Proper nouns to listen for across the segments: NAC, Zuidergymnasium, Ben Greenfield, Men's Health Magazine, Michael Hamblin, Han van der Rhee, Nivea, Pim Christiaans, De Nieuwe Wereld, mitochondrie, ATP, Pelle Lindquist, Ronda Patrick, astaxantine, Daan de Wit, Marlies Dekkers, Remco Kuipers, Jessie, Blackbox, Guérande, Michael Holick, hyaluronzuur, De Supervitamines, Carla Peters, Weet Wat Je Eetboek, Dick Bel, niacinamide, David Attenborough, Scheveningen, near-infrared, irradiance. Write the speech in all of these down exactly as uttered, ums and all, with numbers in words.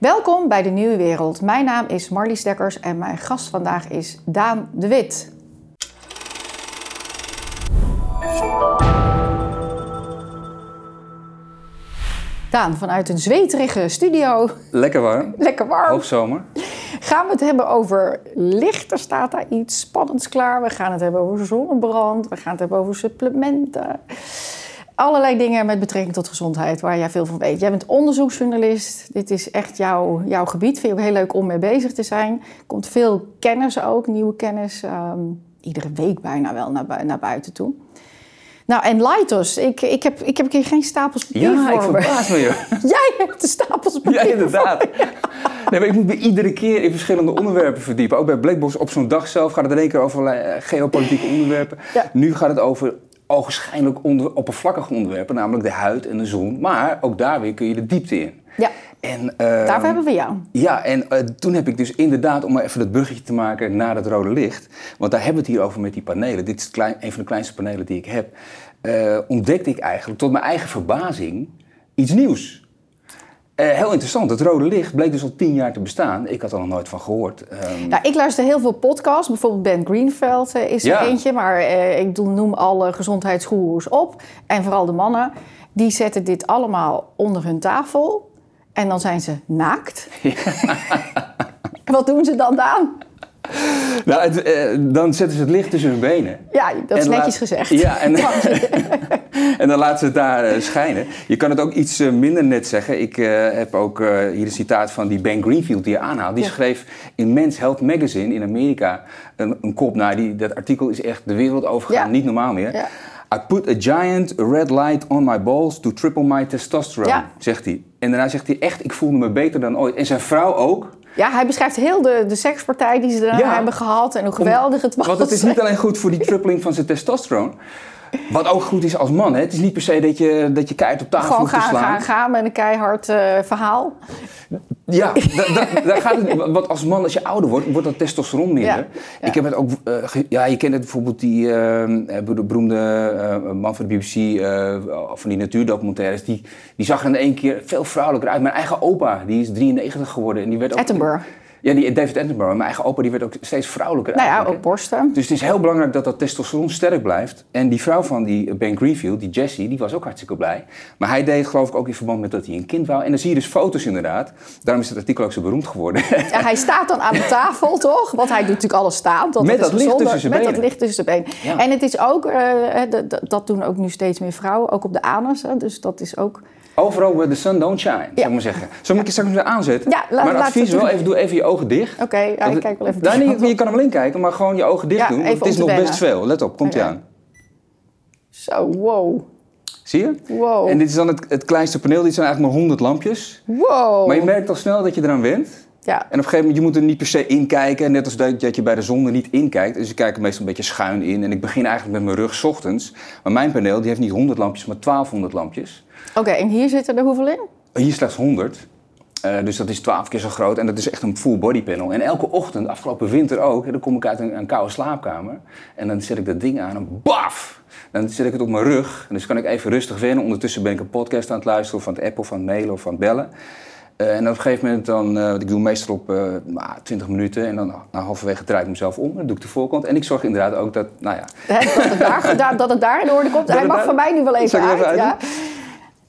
Welkom bij De Nieuwe Wereld. Mijn naam is Marlies Dekkers en mijn gast vandaag is Daan de Wit. Daan, vanuit een zweterige studio. Lekker warm. Lekker warm. Hoogzomer. Gaan we het hebben over licht? Er staat daar iets spannends klaar. We gaan het hebben over zonnebrand. We gaan het hebben over supplementen. Allerlei dingen met betrekking tot gezondheid waar jij veel van weet. Jij bent onderzoeksjournalist. Dit is echt jouw, jouw gebied. Vind je ook heel leuk om mee bezig te zijn. Er komt veel kennis ook, nieuwe kennis. Um, iedere week bijna wel naar, bu- naar buiten toe. Nou, en Lightos, ik, ik, heb, ik heb hier geen stapels papier ja, voor. Ja, ik verbaas me, joh. Jij hebt de stapels papier. Ja, inderdaad. Voor, ja. Nee, maar ik moet me iedere keer in verschillende onderwerpen verdiepen. Ook bij Blackbox op zo'n dag zelf gaat het in één keer over uh, geopolitieke onderwerpen. Ja. Nu gaat het over ogenschijnlijk onder, oppervlakkige onderwerpen, namelijk de huid en de zon. Maar ook daar weer kun je de diepte in. Ja, en, uh, daarvoor hebben we jou. Ja, en uh, toen heb ik dus inderdaad, om maar even dat bruggetje te maken naar het rode licht, want daar hebben we het hier over met die panelen. Dit is klein, een van de kleinste panelen die ik heb. Uh, ontdekte ik eigenlijk tot mijn eigen verbazing iets nieuws. Uh, heel interessant. Het rode licht bleek dus al tien jaar te bestaan. Ik had er nog nooit van gehoord. Um... Nou, ik luister heel veel podcasts. Bijvoorbeeld Ben Greenfield uh, is er ja. eentje. Maar uh, ik noem alle gezondheidsgoeroes op. En vooral de mannen. Die zetten dit allemaal onder hun tafel. En dan zijn ze naakt. Ja. Wat doen ze dan dan? Nou, het, eh, dan zetten ze het licht tussen hun benen. Ja, dat is en netjes laat, gezegd. Ja, en, en dan laten ze het daar uh, schijnen. Je kan het ook iets uh, minder net zeggen. Ik uh, heb ook uh, hier een citaat van die Ben Greenfield die je aanhaalt. Die ja. schreef in Men's Health Magazine in Amerika een, een kop. Nou, die, dat artikel is echt de wereld overgegaan, ja. niet normaal meer. Ja. I put a giant red light on my balls to triple my testosterone, ja. zegt hij. En daarna zegt hij echt, ik voelde me beter dan ooit. En zijn vrouw ook. Ja, hij beschrijft heel de, de sekspartij die ze daarna ja, hebben gehad en hoe geweldig het was. Want het is niet alleen goed voor die trippeling van zijn testosteron. Wat ook goed is als man. Hè? Het is niet per se dat je, dat je keihard op tafel moet slaan. Gewoon gaan, gaan, gaan met een keihard uh, verhaal. Ja, da, da, daar gaat het. Want als man, als je ouder wordt, wordt dat testosteron minder. Ja, ja. Ik heb het ook. Uh, ge, ja, je kent het bijvoorbeeld die uh, de beroemde uh, man van de B B C, uh, van die natuurdocumentaires. Die, die zag er in één keer veel vrouwelijker uit. Mijn eigen opa, die is drieënnegentig geworden. En die werd ook, Attenborough. Ja, die, David Attenborough. Mijn eigen opa die werd ook steeds vrouwelijker. Nou ja, ook borsten. Dus het is heel belangrijk dat dat testosteron sterk blijft. En die vrouw van die Ben Greenfield, die Jessie, die was ook hartstikke blij. Maar hij deed geloof ik ook in verband met dat hij een kind wou. En dan zie je dus foto's inderdaad. Daarom is het artikel ook zo beroemd geworden. Ja, hij staat dan aan de tafel, toch? Want hij doet natuurlijk alles staan. Dat met dat licht gezonder, tussen zijn benen. Met dat licht tussen zijn benen. Ja. En het is ook, uh, dat, dat doen ook nu steeds meer vrouwen, ook op de anus. Hè? Dus dat is ook... Overal where the sun don't shine, ja. zou ik maar zeggen. Zal ik je straks weer aanzetten? Ja, laat, maar advies wel, even, doe even je ogen dicht. Oké, okay, ja, ik kijk wel even dicht. Niet, je kan hem alleen kijken, maar gewoon je ogen dicht ja, doen. Want het is nog best veel. Let op, komt-ie okay. aan. Zo, wow. Zie je? Wow. En dit is dan het, het kleinste paneel. Dit zijn eigenlijk maar honderd lampjes. Wow. Maar je merkt al snel dat je eraan wint. Ja. En op een gegeven moment, je moet er niet per se in kijken. Net als dat je bij de zon er niet in kijkt. Dus ik kijk er meestal een beetje schuin in. En ik begin eigenlijk met mijn rug 's ochtends. Maar mijn paneel die heeft niet honderd lampjes, maar twaalfhonderd lampjes. Oké, okay, en hier zitten er hoeveel in? Hier slechts honderd. Uh, dus dat is twaalf keer zo groot en dat is echt een full body panel. En elke ochtend, afgelopen winter ook, dan kom ik uit een, een koude slaapkamer. En dan zet ik dat ding aan en baf! Dan zet ik het op mijn rug. En dus kan ik even rustig wennen. Ondertussen ben ik een podcast aan het luisteren, of van het appen, of van het mailen, of van het bellen. Uh, en op een gegeven moment dan, uh, ik doe meestal op uh, twintig minuten en dan nou, halverwege draai ik mezelf om en dan doe ik de voorkant. En ik zorg inderdaad ook dat, nou ja. Dat het daar, gedaan, dat het daar in orde komt. Dat Hij mag daar... van mij nu wel even uit. Even ja.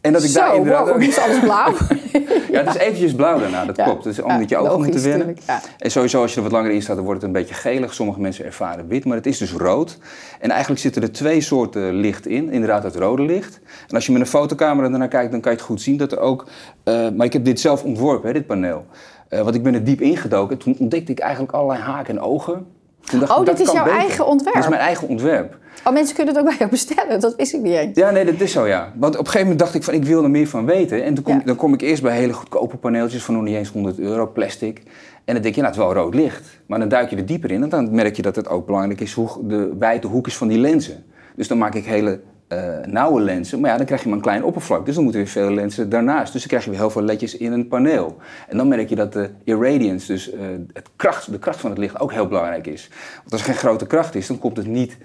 En dat ik Zo, daar inderdaad wow, ook... is alles blauw. Ja, het is eventjes blauw daarna, dat ja, klopt. Dus omdat je ja, ogen moeten wennen. Ja. En sowieso als je er wat langer in staat, dan wordt het een beetje gelig. Sommige mensen ervaren wit, maar het is dus rood. En eigenlijk zitten er twee soorten licht in. Inderdaad het rode licht. En als je met een fotocamera ernaar kijkt, dan kan je het goed zien dat er ook... Uh, maar ik heb dit zelf ontworpen, hè, dit paneel. Uh, want ik ben er diep ingedoken. Toen ontdekte ik eigenlijk allerlei haken en ogen. Toen dacht oh, ik, dit dat is jouw beter. eigen ontwerp? Dit is mijn eigen ontwerp. Oh, mensen kunnen het ook bij jou bestellen, dat wist ik niet eens. Ja, nee, dat is zo, ja. Want op een gegeven moment dacht ik van, ik wil er meer van weten. En toen kom, ja. dan kom ik eerst bij hele goedkope paneeltjes van nog niet eens honderd euro, plastic. En dan denk je, nou, het is wel rood licht. Maar dan duik je er dieper in en dan merk je dat het ook belangrijk is hoe de wijde hoek is van die lenzen. Dus dan maak ik hele uh, nauwe lenzen, maar ja, dan krijg je maar een klein oppervlak. Dus dan moeten weer veel lenzen daarnaast. Dus dan krijg je weer heel veel ledjes in een paneel. En dan merk je dat de irradiance, dus uh, het kracht, de kracht van het licht, ook heel belangrijk is. Want als er geen grote kracht is, dan komt het niet...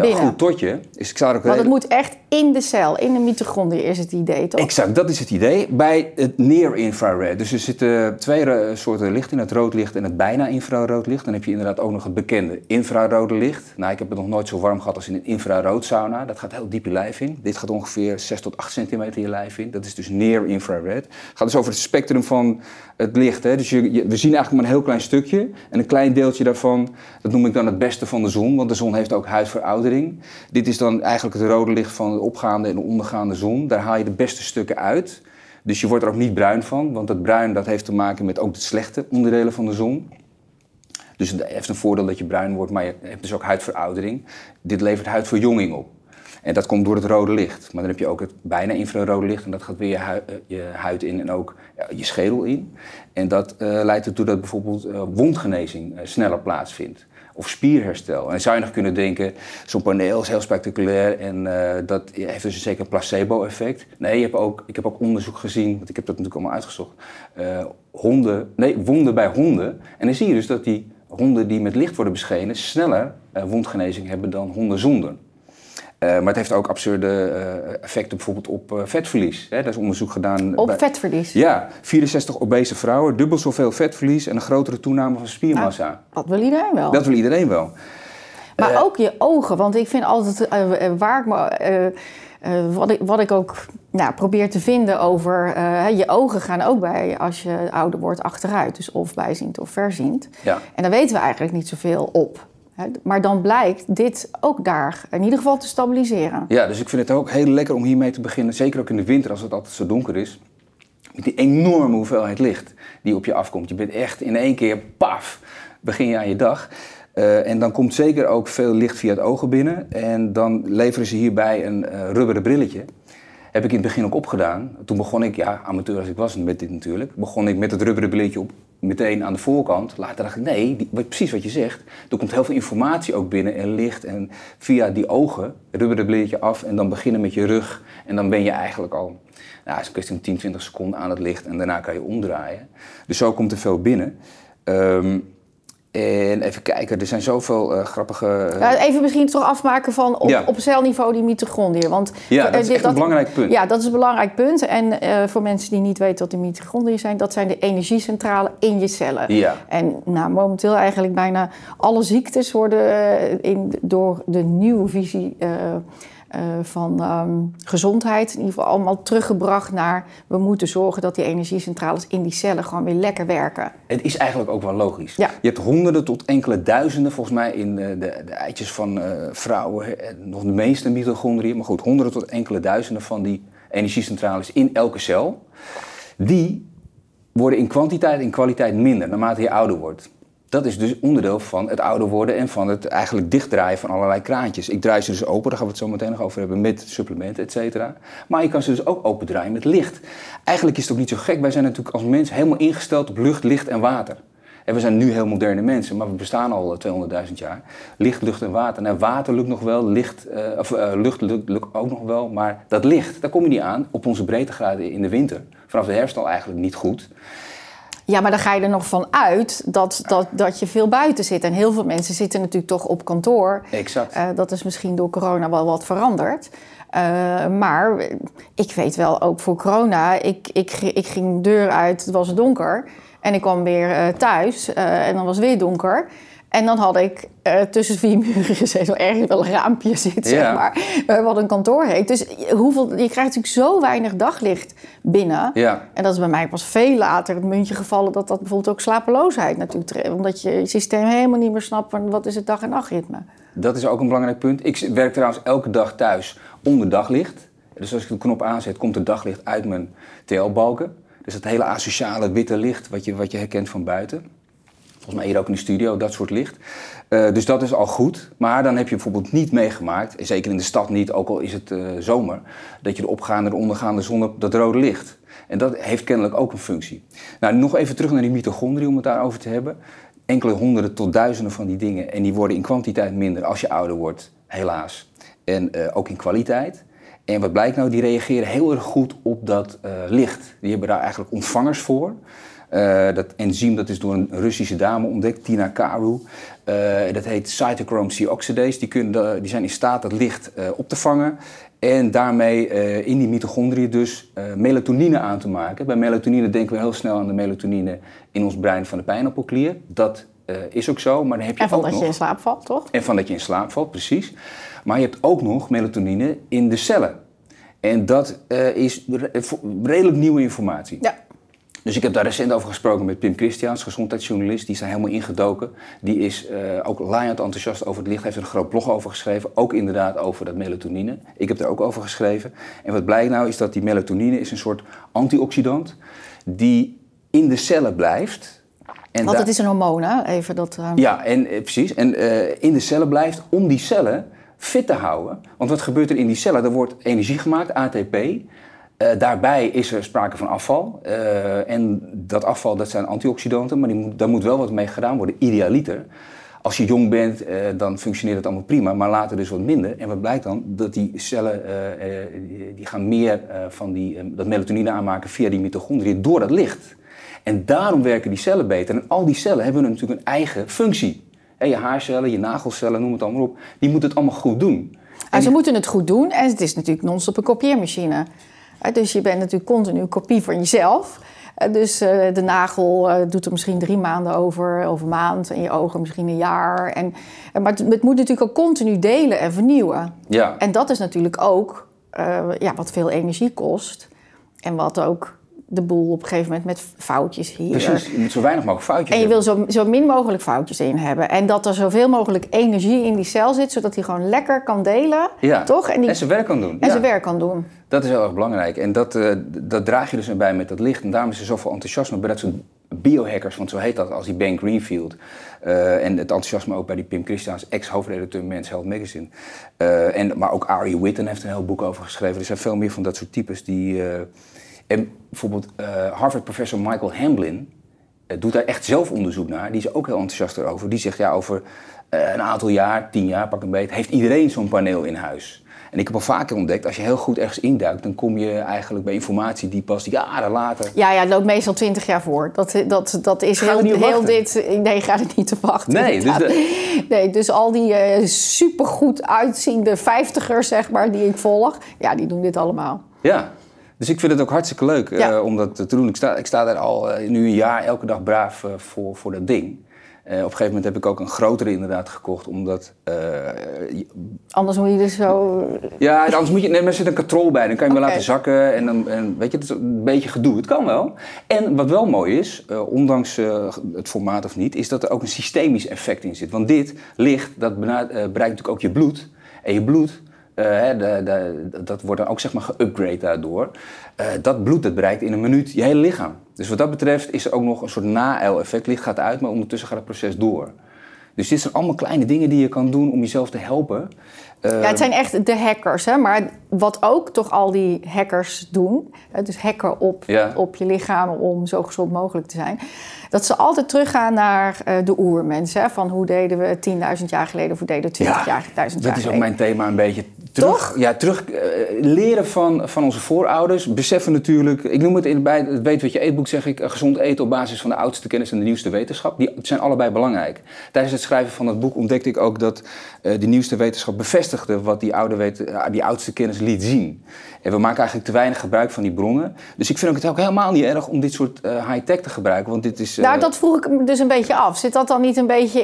binnen. Een goed totje. Dus ik zou ook Want het hele... moet echt in de cel, in de mitochondriën is het idee, toch? Exact, dat is het idee. Bij het near-infrared. Dus er zitten twee soorten licht in, het rood licht en het bijna infrarood licht. Dan heb je inderdaad ook nog het bekende infrarode licht. Nou, ik heb het nog nooit zo warm gehad als in een infrarood sauna. Dat gaat heel diep je lijf in. Dit gaat ongeveer zes tot acht centimeter je lijf in. Dat is dus near-infrared. Het gaat dus over het spectrum van het licht. Hè? Dus je, je, we zien eigenlijk maar een heel klein stukje. En een klein deeltje daarvan, dat noem ik dan het beste van de zon. Want de zon heeft ook huidveroudering. Dit is dan eigenlijk het rode licht van de opgaande en de ondergaande zon. Daar haal je de beste stukken uit. Dus je wordt er ook niet bruin van. Want dat bruin dat heeft te maken met ook de slechte onderdelen van de zon. Dus het heeft een voordeel dat je bruin wordt, maar je hebt dus ook huidveroudering. Dit levert huidverjonging op. En dat komt door het rode licht. Maar dan heb je ook het bijna infrarode licht. En dat gaat weer je, hu- je huid in en ook ja, je schedel in. En dat uh, leidt ertoe dat bijvoorbeeld uh, wondgenezing uh, sneller plaatsvindt. Of spierherstel. En dan zou je nog kunnen denken, zo'n paneel is heel spectaculair. En uh, dat heeft dus zeker een placebo-effect. Nee, je hebt ook, ik heb ook onderzoek gezien. Want ik heb dat natuurlijk allemaal uitgezocht. Uh, honden, nee, wonden bij honden. En dan zie je dus dat die honden die met licht worden beschenen sneller uh, wondgenezing hebben dan honden zonder. Uh, maar het heeft ook absurde uh, effecten bijvoorbeeld op uh, vetverlies. Hè? Daar is onderzoek gedaan. Op bij... vetverlies? Ja, vierenzestig obese vrouwen, dubbel zoveel vetverlies en een grotere toename van spiermassa. Nou, dat wil iedereen wel. Dat wil iedereen wel. Maar uh, ook je ogen, want ik vind altijd uh, waar ik me... Uh, Uh, wat, ik, wat ik ook nou, probeer te vinden over... Uh, je ogen gaan ook bij, als je ouder wordt, achteruit. Dus of bijziend of verziend. Ja. En daar weten we eigenlijk niet zoveel op. Hè? Maar dan blijkt dit ook daar in ieder geval te stabiliseren. Ja, dus ik vind het ook heel lekker om hiermee te beginnen. Zeker ook in de winter, als het altijd zo donker is. Met die enorme hoeveelheid licht die op je afkomt. Je bent echt in één keer, paf, begin je aan je dag... Uh, en dan komt zeker ook veel licht via het ogen binnen. En dan leveren ze hierbij een uh, rubberen brilletje. Heb ik in het begin ook opgedaan. Toen begon ik, ja, amateur als ik was met dit natuurlijk... begon ik met het rubberen brilletje op, meteen aan de voorkant. Later dacht ik, nee, die, precies wat je zegt. Er komt heel veel informatie ook binnen en licht. En via die ogen, rubberen brilletje af en dan beginnen met je rug. En dan ben je eigenlijk al... Nou, het is een kwestie van tien, twintig seconden aan het licht. En daarna kan je omdraaien. Dus zo komt er veel binnen. Um, En even kijken, er zijn zoveel uh, grappige... Uh... Ja, even misschien toch afmaken van op, ja. op celniveau die mitochondriën. Want ja, dat is echt dat, een belangrijk punt. Ja, dat is een belangrijk punt. En uh, voor mensen die niet weten wat de mitochondriën zijn... dat zijn de energiecentralen in je cellen. Ja. En nou, momenteel eigenlijk bijna alle ziektes worden uh, in, door de nieuwe visie... Uh, Uh, van um, gezondheid, in ieder geval allemaal teruggebracht naar... we moeten zorgen dat die energiecentrales in die cellen gewoon weer lekker werken. Het is eigenlijk ook wel logisch. Ja. Je hebt honderden tot enkele duizenden, volgens mij in de, de, de eitjes van uh, vrouwen... nog de meeste mitochondriën, maar goed, honderden tot enkele duizenden... van die energiecentrales in elke cel... die worden in kwantiteit en kwaliteit minder naarmate je ouder wordt... Dat is dus onderdeel van het ouder worden en van het eigenlijk dichtdraaien van allerlei kraantjes. Ik draai ze dus open, daar gaan we het zo meteen nog over hebben, met supplementen, et cetera. Maar je kan ze dus ook opendraaien met licht. Eigenlijk is het ook niet zo gek. Wij zijn natuurlijk als mens helemaal ingesteld op lucht, licht en water. En we zijn nu heel moderne mensen, maar we bestaan al tweehonderdduizend jaar. Licht, lucht en water. Nou, water lukt nog wel, licht, uh, of, uh, lucht lukt, lukt ook nog wel, maar dat licht, daar kom je niet aan op onze breedtegraden in de winter. Vanaf de herfst al eigenlijk niet goed. Ja, maar dan ga je er nog van uit dat, dat, dat je veel buiten zit. En heel veel mensen zitten natuurlijk toch op kantoor. Exact. Uh, dat is misschien door corona wel wat veranderd. Uh, maar ik weet wel, ook voor corona, ik, ik, ik ging de deur uit, het was donker. En ik kwam weer uh, thuis uh, en dan was het weer donker. En dan had ik uh, tussen vier muren gezeten, wel ergens wel een raampje zit, yeah. zeg maar. Uh, wat een kantoor heet. Dus hoeveel, je krijgt natuurlijk zo weinig daglicht binnen. Yeah. En dat is bij mij pas veel later het muntje gevallen... dat dat bijvoorbeeld ook slapeloosheid naartoe trekt. Omdat je je systeem helemaal niet meer snapt van wat is het dag- en nachtritme. Dat is ook een belangrijk punt. Ik werk trouwens elke dag thuis onder daglicht. Dus als ik de knop aanzet, komt het daglicht uit mijn T L-balken. Dus dat hele asociale witte licht wat je, wat je herkent van buiten... Volgens mij hier ook in de studio, dat soort licht. Uh, dus dat is al goed. Maar dan heb je bijvoorbeeld niet meegemaakt, zeker in de stad niet, ook al is het uh, zomer, dat je de opgaande en de ondergaande zon hebt, dat rode licht. En dat heeft kennelijk ook een functie. Nou, nog even terug naar die mitochondriën om het daarover te hebben. Enkele honderden tot duizenden van die dingen. En die worden in kwantiteit minder als je ouder wordt, helaas. En uh, ook in kwaliteit. En wat blijkt nou, die reageren heel erg goed op dat uh, licht. Die hebben daar eigenlijk ontvangers voor. Uh, dat enzym dat is door een Russische dame ontdekt, Tina Karu. Uh, dat heet cytochrome C-oxidase. Die, kunnen, die zijn in staat dat licht uh, op te vangen. En daarmee uh, in die mitochondriën dus uh, melatonine aan te maken. Bij melatonine denken we heel snel aan de melatonine in ons brein van de pijnappelklier. Dat uh, is ook zo, maar dan heb je ook nog... En van dat je in slaap valt, toch? En van dat je in slaap valt, precies. Maar je hebt ook nog melatonine in de cellen. En dat uh, is re- redelijk nieuwe informatie. Ja. Dus ik heb daar recent over gesproken met Pim Christiaans, gezondheidsjournalist. Die is daar helemaal ingedoken. Die is uh, ook laaiend enthousiast over het licht. Heeft er een groot blog over geschreven. Ook inderdaad over dat melatonine. Ik heb daar ook over geschreven. En wat blijkt nou is dat die melatonine is een soort antioxidant die in de cellen blijft. En Want da- het is een hormoon, hè? Even dat, uh... Ja, en, eh, precies. En uh, in de cellen blijft om die cellen fit te houden. Want wat gebeurt er in die cellen? Er wordt energie gemaakt, A T P. Uh, daarbij is er sprake van afval. Uh, en dat afval, dat zijn antioxidanten, maar die moet, daar moet wel wat mee gedaan worden, idealiter. Als je jong bent, uh, dan functioneert het allemaal prima, maar later dus wat minder. En wat blijkt dan? Dat die cellen, uh, uh, die gaan meer uh, van die, uh, dat melatonine aanmaken via die mitochondriën door dat licht. En daarom werken die cellen beter. En al die cellen hebben natuurlijk een eigen functie. He, je haarcellen, je nagelcellen, noem het allemaal op. Die moeten het allemaal goed doen. En ah, ze die... moeten het goed doen en het is natuurlijk non-stop een kopieermachine. Dus je bent natuurlijk continu een kopie van jezelf. Dus de nagel doet er misschien drie maanden over, of een maand. En je ogen misschien een jaar. En, maar het moet natuurlijk ook continu delen en vernieuwen. Ja. En dat is natuurlijk ook uh, ja, wat veel energie kost. En wat ook de boel op een gegeven moment met foutjes hier. Precies, je moet zo weinig mogelijk foutjes hebben. En je hebben. wil zo, zo min mogelijk foutjes in hebben. En dat er zoveel mogelijk energie in die cel zit, zodat die gewoon lekker kan delen. Ja. Toch? En, die, en zijn werk kan doen. En ja. zijn werk kan doen. Dat is heel erg belangrijk. En dat, uh, dat draag je dus aan bij met dat licht. En daarom is er zoveel enthousiasme bij dat soort biohackers, want zo heet dat, als die Ben Greenfield. Uh, en het enthousiasme ook bij die Pim Christiaans, ex-hoofdredacteur Men's Health Magazine. Uh, en, maar ook Ari Witten heeft een heel boek over geschreven. Er zijn veel meer van dat soort types die... Uh, En bijvoorbeeld uh, Harvard-professor Michael Hamblin uh, doet daar echt zelf onderzoek naar. Die is ook heel enthousiast erover. Die zegt, ja, over uh, een aantal jaar, tien jaar, pak een beet, heeft iedereen zo'n paneel in huis. En ik heb al vaker ontdekt, als je heel goed ergens induikt, dan kom je eigenlijk bij informatie die pas jaren later... Ja, ja, het loopt meestal twintig jaar voor. Dat, dat, dat is heel, heel dit... Nee, ga er niet te wachten. Nee, dus, de... nee, dus al die uh, supergoed uitziende vijftigers, zeg maar, die ik volg, ja, die doen dit allemaal. Ja. Dus ik vind het ook hartstikke leuk ja. uh, om dat te doen. Ik sta, ik sta daar al uh, nu een jaar elke dag braaf uh, voor, voor dat ding. Uh, op een gegeven moment heb ik ook een grotere inderdaad gekocht, omdat... Uh, je... Anders moet je dus zo... Ja, anders moet je... Nee, maar er zit een katrol bij, dan kan je okay. me laten zakken. En dan, en, weet je, het is een beetje gedoe. Het kan wel. En wat wel mooi is, uh, ondanks uh, het formaat of niet, is dat er ook een systemisch effect in zit. Want dit licht, dat bena- uh, bereikt natuurlijk ook je bloed. En je bloed... Uh, de, de, dat wordt dan ook zeg maar geupgrade daardoor. Uh, dat bloed dat bereikt in een minuut je hele lichaam. Dus wat dat betreft is er ook nog een soort na-el-effect. Licht gaat uit, maar ondertussen gaat het proces door. Dus dit zijn allemaal kleine dingen die je kan doen om jezelf te helpen. Uh, ja, het zijn echt de hackers, hè? Maar wat ook toch al die hackers doen... dus hacken op, ja. op je lichaam om zo gezond mogelijk te zijn... dat ze altijd teruggaan naar uh, de oermensen. Van hoe deden we tienduizend jaar geleden of hoe deden we twintigduizend ja, jaar, jaar geleden. Dat is ook mijn thema een beetje. Terug, Toch? Ja, terug uh, leren van, van onze voorouders. Beseffen natuurlijk, ik noem het in, bij het Weet Wat Je Eetboek zeg ik... Uh, gezond eten op basis van de oudste kennis en de nieuwste wetenschap. Die zijn allebei belangrijk. Tijdens het schrijven van dat boek ontdekte ik ook dat uh, de nieuwste wetenschap bevestigde... wat die, oude weten, uh, die oudste kennis liet zien. En we maken eigenlijk te weinig gebruik van die bronnen. Dus ik vind ook het ook helemaal niet erg om dit soort uh, high-tech te gebruiken. Want dit is... Uh, nou, dat vroeg ik me dus een beetje af. Zit dat dan niet een beetje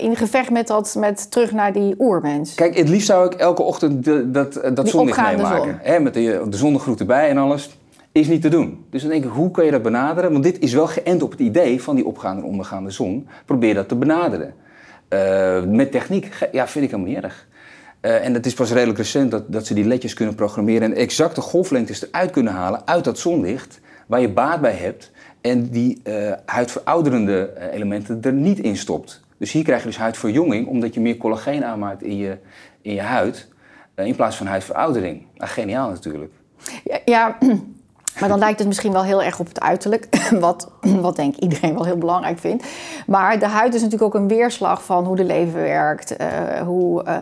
in gevecht met dat met terug naar die oermens? Kijk, het liefst zou ik elke ochtend de, dat, dat zonlicht meemaken. Zon. He, met de, de zonnegroet erbij en alles. Is niet te doen. Dus dan denk ik, hoe kan je dat benaderen? Want dit is wel geënt op het idee van die opgaande en ondergaande zon. Probeer dat te benaderen. Uh, met techniek, ja, vind ik helemaal niet erg. Uh, en dat is pas redelijk recent dat, dat ze die ledjes kunnen programmeren... en exacte golflengtes eruit kunnen halen uit dat zonlicht... waar je baat bij hebt... en die uh, huidverouderende elementen er niet in stopt. Dus hier krijg je dus huidverjonging... omdat je meer collageen aanmaakt in je, in je huid... Uh, in plaats van huidveroudering. Nou, geniaal natuurlijk. Ja, ja, maar dan lijkt het misschien wel heel erg op het uiterlijk... wat, wat denk ik iedereen wel heel belangrijk vindt. Maar de huid is natuurlijk ook een weerslag van hoe de leven werkt... Uh, hoe... Uh,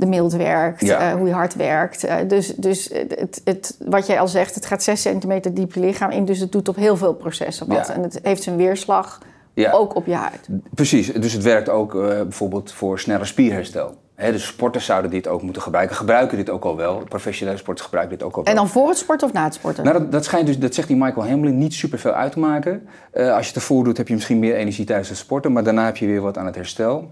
de mild werkt, ja. uh, hoe je hart werkt. Uh, dus dus het, het, wat jij al zegt, het gaat zes centimeter diep je lichaam in. Dus het doet op heel veel processen wat. Ja. En het heeft zijn weerslag ja. ook op je huid. Precies, dus het werkt ook uh, bijvoorbeeld voor sneller spierherstel. He, dus sporters zouden dit ook moeten gebruiken. Gebruiken dit ook al wel. Professionele sporters gebruiken dit ook al wel. En dan voor het sporten of na het sporten? Nou, dat, dat schijnt dus, dat zegt die Michael Hamblin, niet superveel uit te maken. Uh, als je het ervoor doet, heb je misschien meer energie tijdens het sporten. Maar daarna heb je weer wat aan het herstel.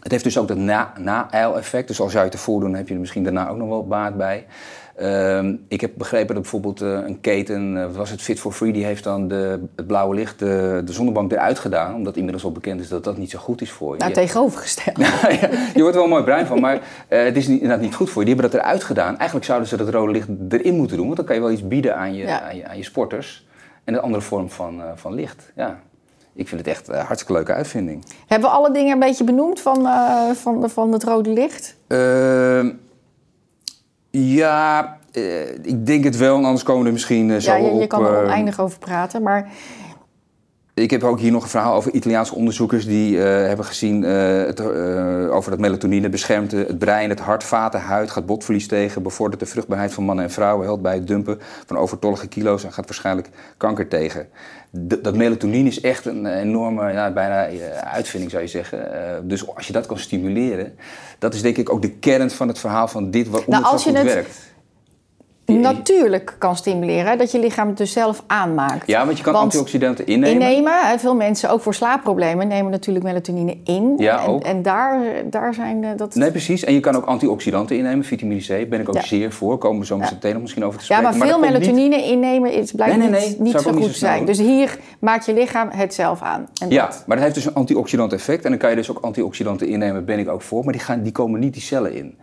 Het heeft dus ook dat na-eil-effect. Dus als jij het ervoor doet, dan heb je er misschien daarna ook nog wel baat bij. Uh, ik heb begrepen dat bijvoorbeeld uh, een keten, uh, wat was het, Fit for Free, die heeft dan de, het blauwe licht, de, de zonnebank eruit gedaan. Omdat inmiddels al bekend is dat dat niet zo goed is voor je. Nou, tegenovergesteld. Ja, je wordt er wel mooi bruin van, maar uh, het is niet, inderdaad niet goed voor je. Die hebben dat eruit gedaan. Eigenlijk zouden ze dat rode licht erin moeten doen, want dan kan je wel iets bieden aan je, ja. aan je, aan je sporters. En een andere vorm van, uh, van licht, ja. Ik vind het echt een hartstikke leuke uitvinding. Hebben we alle dingen een beetje benoemd van, uh, van, van het rode licht? Uh, ja, uh, ik denk het wel. En anders komen we er misschien uh, zo op. Ja, je, je kan er oneindig uh, over praten, maar... Ik heb ook hier nog een verhaal over Italiaanse onderzoekers... die uh, hebben gezien uh, het, uh, over dat melatonine beschermt het brein, het hart, vaten, huid... gaat botverlies tegen, bevordert de vruchtbaarheid van mannen en vrouwen... helpt bij het dumpen van overtollige kilo's en gaat waarschijnlijk kanker tegen. D- dat melatonine is echt een enorme, ja, bijna uh, uitvinding zou je zeggen. Uh, dus als je dat kan stimuleren... dat is denk ik ook de kern van het verhaal van dit waarom nou, het als zo goed je het... werkt. Natuurlijk kan stimuleren, dat je lichaam het dus zelf aanmaakt. Ja, want je kan want antioxidanten innemen. Innemen, veel mensen, ook voor slaapproblemen, nemen natuurlijk melatonine in. Ja, en, ook. En daar, daar zijn de, dat... Nee, precies. En je kan ook antioxidanten innemen, vitamine C, ben ik ook ja. zeer voor. Komen we zo meteen ja. nog misschien over te spreken. Ja, maar, maar veel melatonine niet... innemen is blijkt nee, nee, nee, niet, niet zo goed te zijn. Doen. Dus hier maakt je lichaam het zelf aan. En ja, dat. Maar dat heeft dus een antioxidant effect. En dan kan je dus ook antioxidanten innemen, ben ik ook voor. Maar die, gaan, die komen niet die cellen in.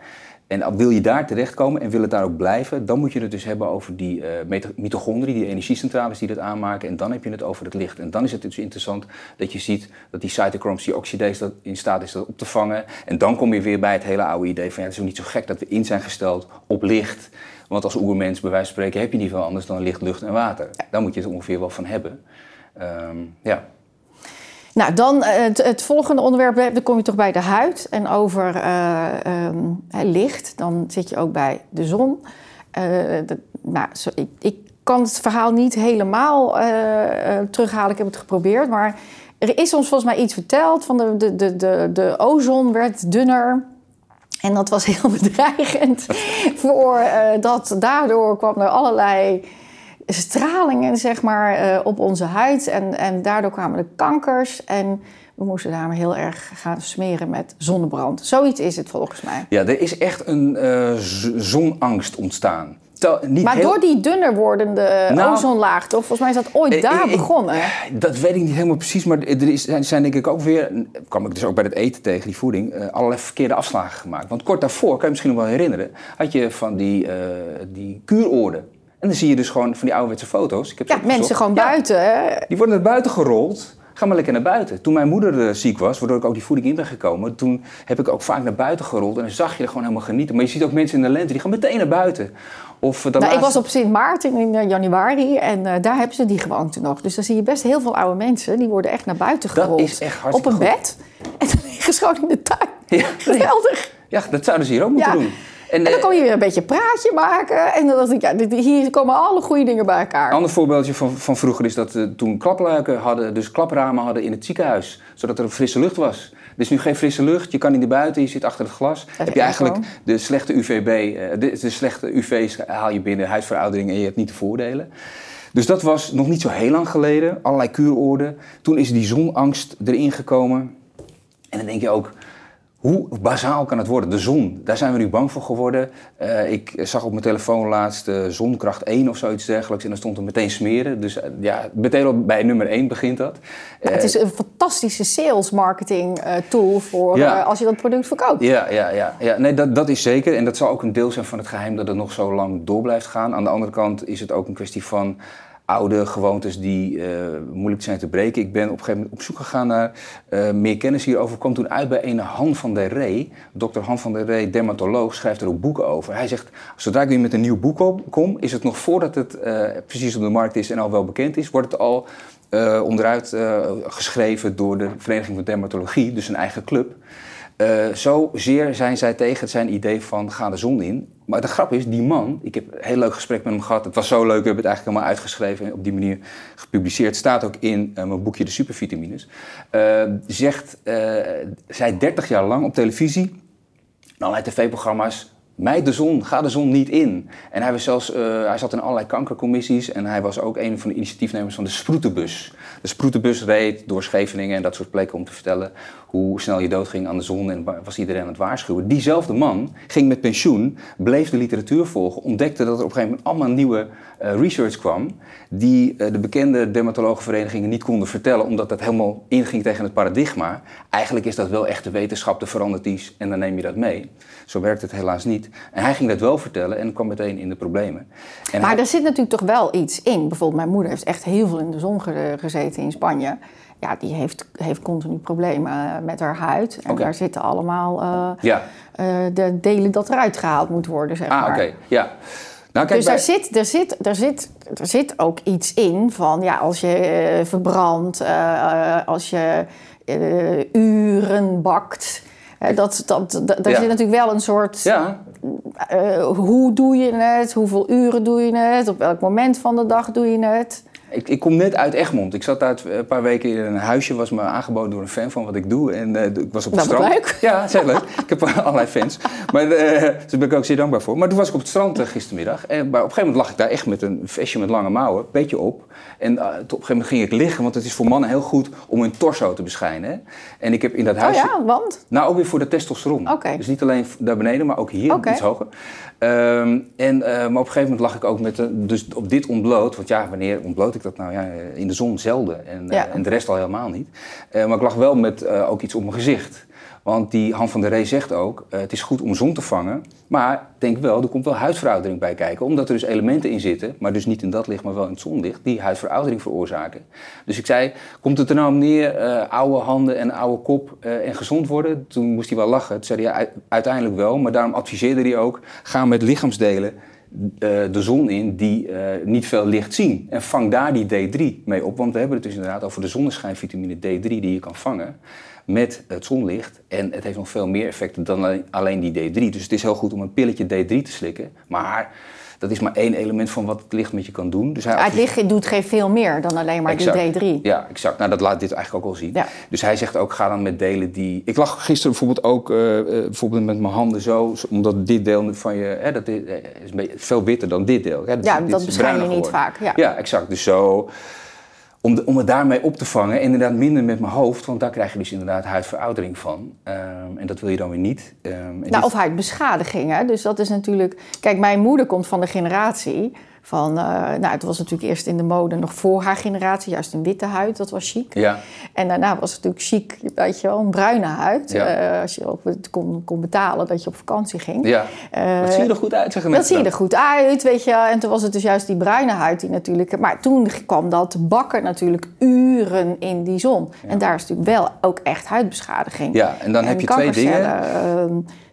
En wil je daar terechtkomen en wil het daar ook blijven... dan moet je het dus hebben over die uh, mitochondriën, die energiecentrales die dat aanmaken... en dan heb je het over het licht. En dan is het dus interessant dat je ziet dat die cytochrome C-oxidase dat in staat is dat op te vangen. En dan kom je weer bij het hele oude idee van... ja, het is ook niet zo gek dat we in zijn gesteld op licht. Want als oermens, bij wijze van spreken, heb je niet veel anders dan licht, lucht en water. Daar moet je het ongeveer wel van hebben. Um, ja. Nou, dan het, het volgende onderwerp, dan kom je toch bij de huid. En over uh, um, licht, dan zit je ook bij de zon. Uh, de, nou, zo, ik, ik kan het verhaal niet helemaal uh, uh, terughalen, ik heb het geprobeerd. Maar er is ons volgens mij iets verteld van de, de, de, de, de ozon werd dunner... En dat was heel bedreigend, voor, uh, dat daardoor kwam er allerlei... stralingen, zeg maar, op onze huid. En, en daardoor kwamen de kankers. En we moesten daar maar heel erg gaan smeren met zonnebrand. Zoiets is het volgens mij. Ja, er is echt een uh, z- zonangst ontstaan. Tel, niet maar heel... door die dunner wordende nou, ozonlaag, toch? Volgens mij is dat ooit eh, daar eh, begonnen. Eh, dat weet ik niet helemaal precies. Maar er is, zijn, zijn denk ik ook weer... kwam ik dus ook bij het eten tegen, die voeding... Uh, allerlei verkeerde afslagen gemaakt. Want kort daarvoor, kan je misschien nog wel herinneren... had je van die, uh, die kuuroorden. En dan zie je dus gewoon van die ouderwetse foto's. Ik heb ja, mensen gewoon ja, buiten. Hè? Die worden naar buiten gerold. Ga maar lekker naar buiten. Toen mijn moeder ziek was, waardoor ik ook die voeding in ben gekomen... toen heb ik ook vaak naar buiten gerold. En dan zag je er gewoon helemaal genieten. Maar je ziet ook mensen in de lente, die gaan meteen naar buiten. Of nou, laatste... Ik was op Sint Maarten in januari en uh, daar hebben ze die gewoonte nog. Dus dan zie je best heel veel oude mensen. Die worden echt naar buiten gerold. Dat is echt hartstikke op een goed. Bed en dan liggen ze in de tuin. Ja. Geweldig. Ja, dat zouden ze hier ook moeten ja. doen. En, en dan kon je weer een beetje praatje maken. En dan dacht ik, ja, hier komen alle goede dingen bij elkaar. Een ander voorbeeldje van, van vroeger is dat uh, toen klapluiken hadden... dus klapramen hadden in het ziekenhuis. Zodat er frisse lucht was. Dus nu geen frisse lucht, je kan niet naar buiten, je zit achter het glas. Dat heb je eigenlijk gewoon. de slechte U V B... Uh, de, de slechte U V's haal je binnen, huidveroudering... en je hebt niet de voordelen. Dus dat was nog niet zo heel lang geleden. Allerlei kuuroorden. Toen is die zonangst erin gekomen. En dan denk je ook... hoe bazaal kan het worden? De zon, daar zijn we nu bang voor geworden. Uh, ik zag op mijn telefoon laatst uh, zonkracht één of zoiets dergelijks... en dan stond er meteen smeren. Dus uh, ja, meteen al bij nummer één begint dat. Uh, het is een fantastische sales marketing uh, tool voor ja. uh, als je dat product verkoopt. Ja, ja, ja, ja. Nee, dat, dat is zeker. En dat zal ook een deel zijn van het geheim dat het nog zo lang door blijft gaan. Aan de andere kant is het ook een kwestie van... oude gewoontes die uh, moeilijk zijn te breken. Ik ben op een gegeven moment op zoek gegaan naar uh, meer kennis hierover. Kwam toen uit bij een Han van der Rhee. Dokter Han van der Rhee, dermatoloog, schrijft er ook boeken over. Hij zegt, zodra ik weer met een nieuw boek op kom... is het nog voordat het uh, precies op de markt is en al wel bekend is... wordt het al uh, onderuit uh, geschreven door de Vereniging van Dermatologie, dus een eigen club... Uh, zozeer zijn zij tegen zijn idee van ga de zon in. Maar de grap is, die man, ik heb een heel leuk gesprek met hem gehad. Het was zo leuk, ik heb het eigenlijk helemaal uitgeschreven en op die manier gepubliceerd. Staat ook in uh, mijn boekje De Supervitamines. Uh, zegt, uh, zij dertig jaar lang op televisie, en allerlei tv-programma's. Mijd de zon, ga de zon niet in. En hij, was zelfs, uh, hij zat in allerlei kankercommissies en hij was ook een van de initiatiefnemers van de sproetenbus. De sproetenbus reed door Scheveningen en dat soort plekken om te vertellen hoe snel je doodging aan de zon en was iedereen aan het waarschuwen. Diezelfde man ging met pensioen, bleef de literatuur volgen, ontdekte dat er op een gegeven moment allemaal nieuwe uh, research kwam die uh, de bekende dermatologenverenigingen niet konden vertellen omdat dat helemaal inging tegen het paradigma. Eigenlijk is dat wel echt de wetenschap, er verandert iets en dan neem je dat mee. Zo werkt het helaas niet. En hij ging dat wel vertellen en kwam meteen in de problemen. En maar hij... er zit natuurlijk toch wel iets in. Bijvoorbeeld mijn moeder heeft echt heel veel in de zon gezeten in Spanje. Ja, die heeft, heeft continu problemen met haar huid. En okay. daar zitten allemaal uh, ja. uh, de delen dat eruit gehaald moet worden, zeg ah, maar. Ah, oké, okay. ja. Nou, kijk, dus bij... er, zit, er, zit, er, zit, er zit ook iets in van, ja, als je uh, verbrandt, uh, als je uh, uren bakt... Dat, dat, dat, daar ja. zit natuurlijk wel een soort, ja. uh, hoe doe je het, hoeveel uren doe je het, op welk moment van de dag doe je het. Ik, ik kom net uit Egmond. Ik zat daar een paar weken in een huisje, was me aangeboden door een fan van wat ik doe. En uh, ik was op het dat strand. Dat leuk. Ja, dat is heel leuk. Ik heb allerlei fans. Maar, uh, dus daar ben ik ook zeer dankbaar voor. Maar toen was ik op het strand uh, gistermiddag. En, maar op een gegeven moment lag ik daar echt met een vestje met lange mouwen, beetje op. En uh, op een gegeven moment ging ik liggen, want het is voor mannen heel goed om hun torso te beschijnen. Hè? En ik heb in dat huisje... Oh ja, want? Nou, ook weer voor de testosteron. Okay. Dus niet alleen daar beneden, maar ook hier, okay. iets hoger. Um, en, uh, maar op een gegeven moment lag ik ook met, uh, dus op dit ontbloot. Want ja, wanneer ontbloot ik dat nou? Ja, in de zon zelden en, ja. uh, en de rest al helemaal niet. Uh, maar ik lag wel met uh, ook iets op mijn gezicht. Want die Han van der Rhee zegt ook, uh, het is goed om zon te vangen. Maar denk wel, er komt wel huidveroudering bij kijken. Omdat er dus elementen in zitten, maar dus niet in dat licht, maar wel in het zonlicht. Die huidveroudering veroorzaken. Dus ik zei, komt het er nou om neer, uh, oude handen en oude kop uh, en gezond worden? Toen moest hij wel lachen. Toen zei hij, ja, uiteindelijk wel. Maar daarom adviseerde hij ook, ga met lichaamsdelen de zon in die uh, niet veel licht zien. En vang daar die D drie mee op. Want we hebben het dus inderdaad over de zonneschijnvitamine D drie die je kan vangen met het zonlicht. En het heeft nog veel meer effecten dan alleen die D drie. Dus het is heel goed om een pilletje D drie te slikken. Maar dat is maar één element van wat het licht met je kan doen. Dus hij ja, het licht doet geen veel meer dan alleen maar exact. die D drie. Ja, exact. Nou, dat laat dit eigenlijk ook al zien. Ja. Dus hij zegt ook, ga dan met delen die... Ik lag gisteren bijvoorbeeld ook uh, bijvoorbeeld met mijn handen zo... omdat dit deel van je... Hè, dat is, is een beetje, veel witter dan dit deel. Hè, dat, ja, dit dat beschijn je niet geworden. vaak. Ja. ja, exact. Dus zo... Om, de, om het daarmee op te vangen, inderdaad minder met mijn hoofd. Want daar krijg je dus inderdaad huidveroudering van. Um, en dat wil je dan weer niet. Um, en nou, dit... Of huidbeschadigingen. Dus dat is natuurlijk... Kijk, mijn moeder komt van de generatie van... Uh, nou, het was natuurlijk eerst in de mode nog voor haar generatie. Juist een witte huid, dat was chic. Ja. En daarna was het natuurlijk chic, weet je wel, een bruine huid. Ja. Uh, als je op het kon, kon betalen dat je op vakantie ging. Ja. Uh, dat zie je er goed uit, zeggen mensen. Dat zie je er goed uit, weet je. En toen was het dus juist die bruine huid die natuurlijk... Maar toen kwam dat bakken natuurlijk uren in die zon. Ja. En daar is natuurlijk wel ook echt huidbeschadiging. Ja, en dan en heb je twee dingen. Uh,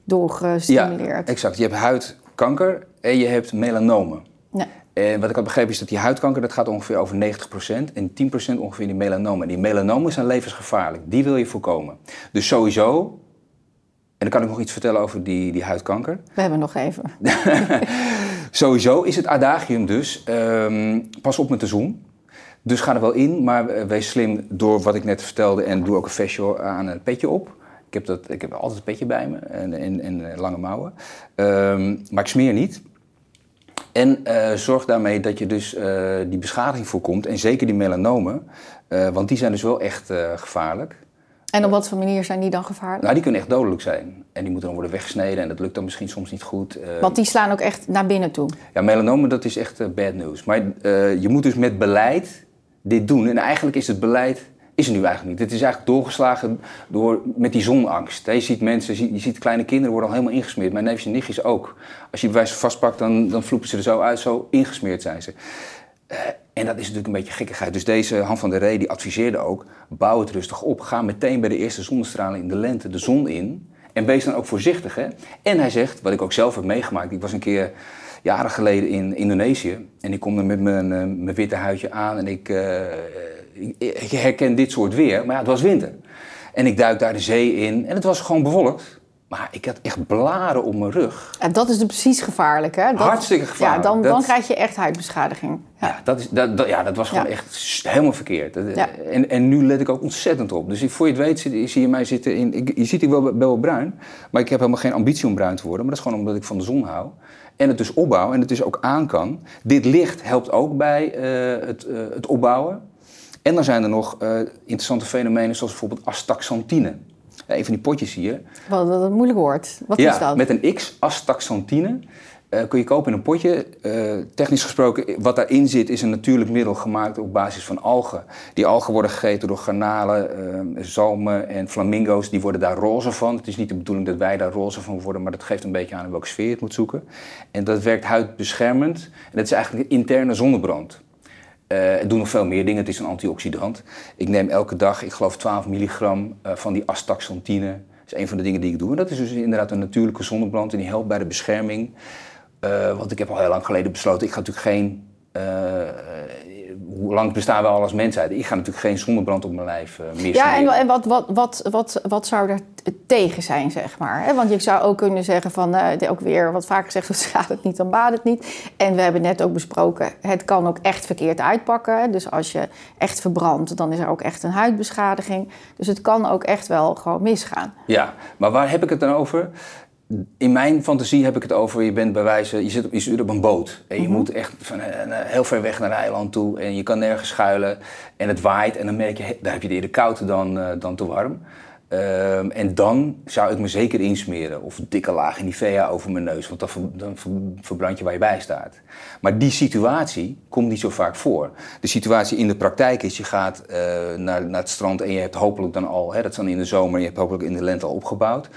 doorgestimuleerd. Ja, exact. Je hebt huidkanker en je hebt melanomen. Ja. En wat ik had begrepen is dat die huidkanker, dat gaat ongeveer over negentig procent en tien procent ongeveer die melanomen. En die melanomen zijn levensgevaarlijk, die wil je voorkomen. Dus sowieso, en dan kan ik nog iets vertellen over die, die huidkanker. We hebben nog even. Sowieso is het adagium dus, um, pas op met de zon. Dus ga er wel in, maar wees slim door wat ik net vertelde en doe ook een vestje aan een petje op. Ik heb, dat, ik heb altijd een petje bij me en, en, en lange mouwen, um, maar ik smeer niet. En uh, zorg daarmee dat je dus uh, die beschadiging voorkomt. En zeker die melanomen. Uh, want die zijn dus wel echt uh, gevaarlijk. En op wat voor manier zijn die dan gevaarlijk? Nou, die kunnen echt dodelijk zijn. En die moeten dan worden weggesneden. En dat lukt dan misschien soms niet goed. Uh, want die slaan ook echt naar binnen toe? Ja, melanomen, dat is echt uh, bad news. Maar uh, je moet dus met beleid dit doen. En eigenlijk is het beleid... is er nu eigenlijk niet. Het is eigenlijk doorgeslagen door, met die zonangst. Je ziet mensen, je ziet kleine kinderen worden al helemaal ingesmeerd. Mijn neefjes en nichtjes ook. Als je bij wijze vastpakt, dan, dan vloepen ze er zo uit. Zo ingesmeerd zijn ze. Uh, en dat is natuurlijk een beetje gekkigheid. Dus deze Han van der Rhee die adviseerde ook, bouw het rustig op. Ga meteen bij de eerste zonnestralen in de lente de zon in. En wees dan ook voorzichtig. Hè? En hij zegt, wat ik ook zelf heb meegemaakt. Ik was een keer... jaren geleden in Indonesië. En ik kom er met mijn, uh, mijn witte huidje aan en ik, uh, ik, ik herken dit soort weer. Maar ja, het was winter. En ik duik daar de zee in. En het was gewoon bewolkt. Maar ik had echt blaren op mijn rug. En dat is dus precies gevaarlijk, hè? Dat, Hartstikke gevaarlijk. Ja, dan, dat, dan krijg je echt huidbeschadiging. Ja, ja, dat, is, dat, dat, ja dat was gewoon ja. echt helemaal verkeerd. Dat, ja. en, en nu let ik ook ontzettend op. Dus voor je het weet zie, zie je mij zitten in... Ik, je ziet ik wel, wel bruin, maar ik heb helemaal geen ambitie om bruin te worden. Maar dat is gewoon omdat ik van de zon hou. En het dus opbouw en het dus ook aan kan. Dit licht helpt ook bij uh, het, uh, het opbouwen. En dan zijn er nog uh, interessante fenomenen zoals bijvoorbeeld astaxantine. Een van die potjes hier. Wat een moeilijk woord. Wat ja, is dat? Met een X, astaxantine, uh, kun je kopen in een potje. Uh, technisch gesproken, wat daarin zit, is een natuurlijk middel gemaakt op basis van algen. Die algen worden gegeten door garnalen, uh, zalmen en flamingo's. Die worden daar roze van. Het is niet de bedoeling dat wij daar roze van worden, maar dat geeft een beetje aan in welke sfeer je het moet zoeken. En dat werkt huidbeschermend. En dat is eigenlijk een interne zonnebrand. Uh, het doet nog veel meer dingen, het is een antioxidant. Ik neem elke dag, ik geloof twaalf milligram uh, van die astaxantine. Dat is een van de dingen die ik doe. En dat is dus inderdaad een natuurlijke zonnebrand en die helpt bij de bescherming. Uh, want ik heb al heel lang geleden besloten, ik ga natuurlijk geen... Uh, hoe lang bestaan we al als mensheid? Ik ga natuurlijk geen zonnebrand op mijn lijf uh, meer smeren. Ja, en, en wat, wat, wat, wat, wat zou daar tegen zijn, zeg maar? Want je zou ook kunnen zeggen van, uh, ook weer wat vaker gezegd, schaadt het niet, dan baat het niet. En we hebben net ook besproken, het kan ook echt verkeerd uitpakken. Dus als je echt verbrandt, dan is er ook echt een huidbeschadiging. Dus het kan ook echt wel gewoon misgaan. Ja, maar waar heb ik het dan over? In mijn fantasie heb ik het over, je bent bij wijze, je zit op, je zit op een boot. En je mm-hmm. moet echt van, heel ver weg naar een eiland toe en je kan nergens schuilen. En het waait en dan merk je, daar heb je het eerder koud dan, uh, dan te warm. Um, en dan zou ik me zeker insmeren of een dikke laag in Nivea over mijn neus. Want dan, dan verbrand je waar je bij staat. Maar die situatie komt niet zo vaak voor. De situatie in de praktijk is, je gaat uh, naar, naar het strand en je hebt hopelijk dan al, hè, dat is dan in de zomer, je hebt hopelijk in de lente al opgebouwd.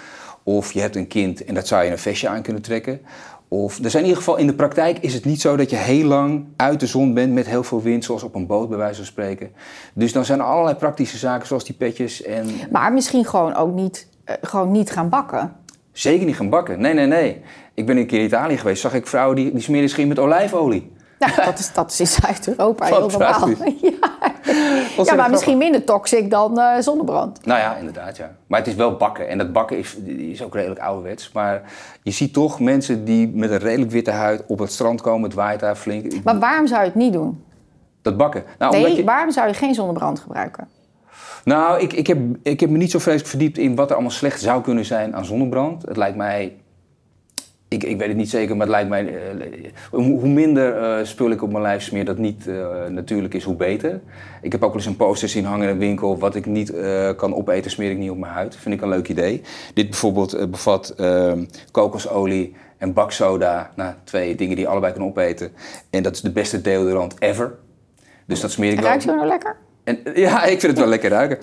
Of je hebt een kind en dat zou je een vestje aan kunnen trekken. Of, dus in ieder geval in de praktijk is het niet zo dat je heel lang uit de zon bent met heel veel wind, zoals op een boot bij wijze van spreken. Dus dan zijn er allerlei praktische zaken zoals die petjes en... Maar misschien gewoon ook niet, uh, gewoon niet gaan bakken. Zeker niet gaan bakken, nee, nee, nee. Ik ben een keer in Italië geweest, zag ik vrouwen die, die smeren schim met olijfolie. Nou, dat is, dat is Zuid-Europa heel normaal. Ja. Ja, maar misschien minder toxic dan uh, zonnebrand. Nou ja, inderdaad, ja. Maar het is wel bakken. En dat bakken is, is ook redelijk ouderwets. Maar je ziet toch mensen die met een redelijk witte huid op het strand komen. Het waait daar flink. Maar waarom zou je het niet doen? Dat bakken? Nou, nee, omdat je... waarom zou je geen zonnebrand gebruiken? Nou, ik, ik, heb, ik heb me niet zo vreselijk verdiept in wat er allemaal slecht zou kunnen zijn aan zonnebrand. Het lijkt mij... Ik, ik weet het niet zeker, maar het lijkt mij... Uh, hoe minder uh, spul ik op mijn lijf smeer dat niet uh, natuurlijk is, hoe beter. Ik heb ook wel eens een poster zien hangen in een winkel. Wat ik niet uh, kan opeten, smeer ik niet op mijn huid. Vind ik een leuk idee. Dit bijvoorbeeld uh, bevat uh, kokosolie en baksoda. Nou, twee dingen die je allebei kan opeten. En dat is de beste deodorant ever. Dus dat smeer ik wel. Ruikt het nou lekker? En, ja, ik vind het wel lekker ruiken.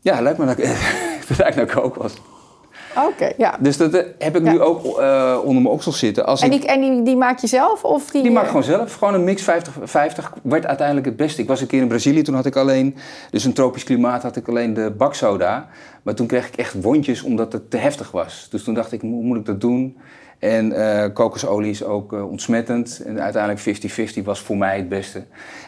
Ja, lijkt me nou, het ruikt nou kokos. Oké, okay, ja. Dus dat heb ik ja. nu ook uh, onder mijn oksel zitten. Als en die, ik... en die, die maak je zelf? Of die... die maak ik gewoon zelf. Gewoon een mix vijftig vijftig werd uiteindelijk het beste. Ik was een keer in Brazilië, toen had ik alleen... Dus een tropisch klimaat had ik alleen de baksoda. Maar toen kreeg ik echt wondjes omdat het te heftig was. Dus toen dacht ik, hoe moet ik dat doen? En uh, kokosolie is ook uh, ontsmettend. En uiteindelijk vijftig vijftig was voor mij het beste.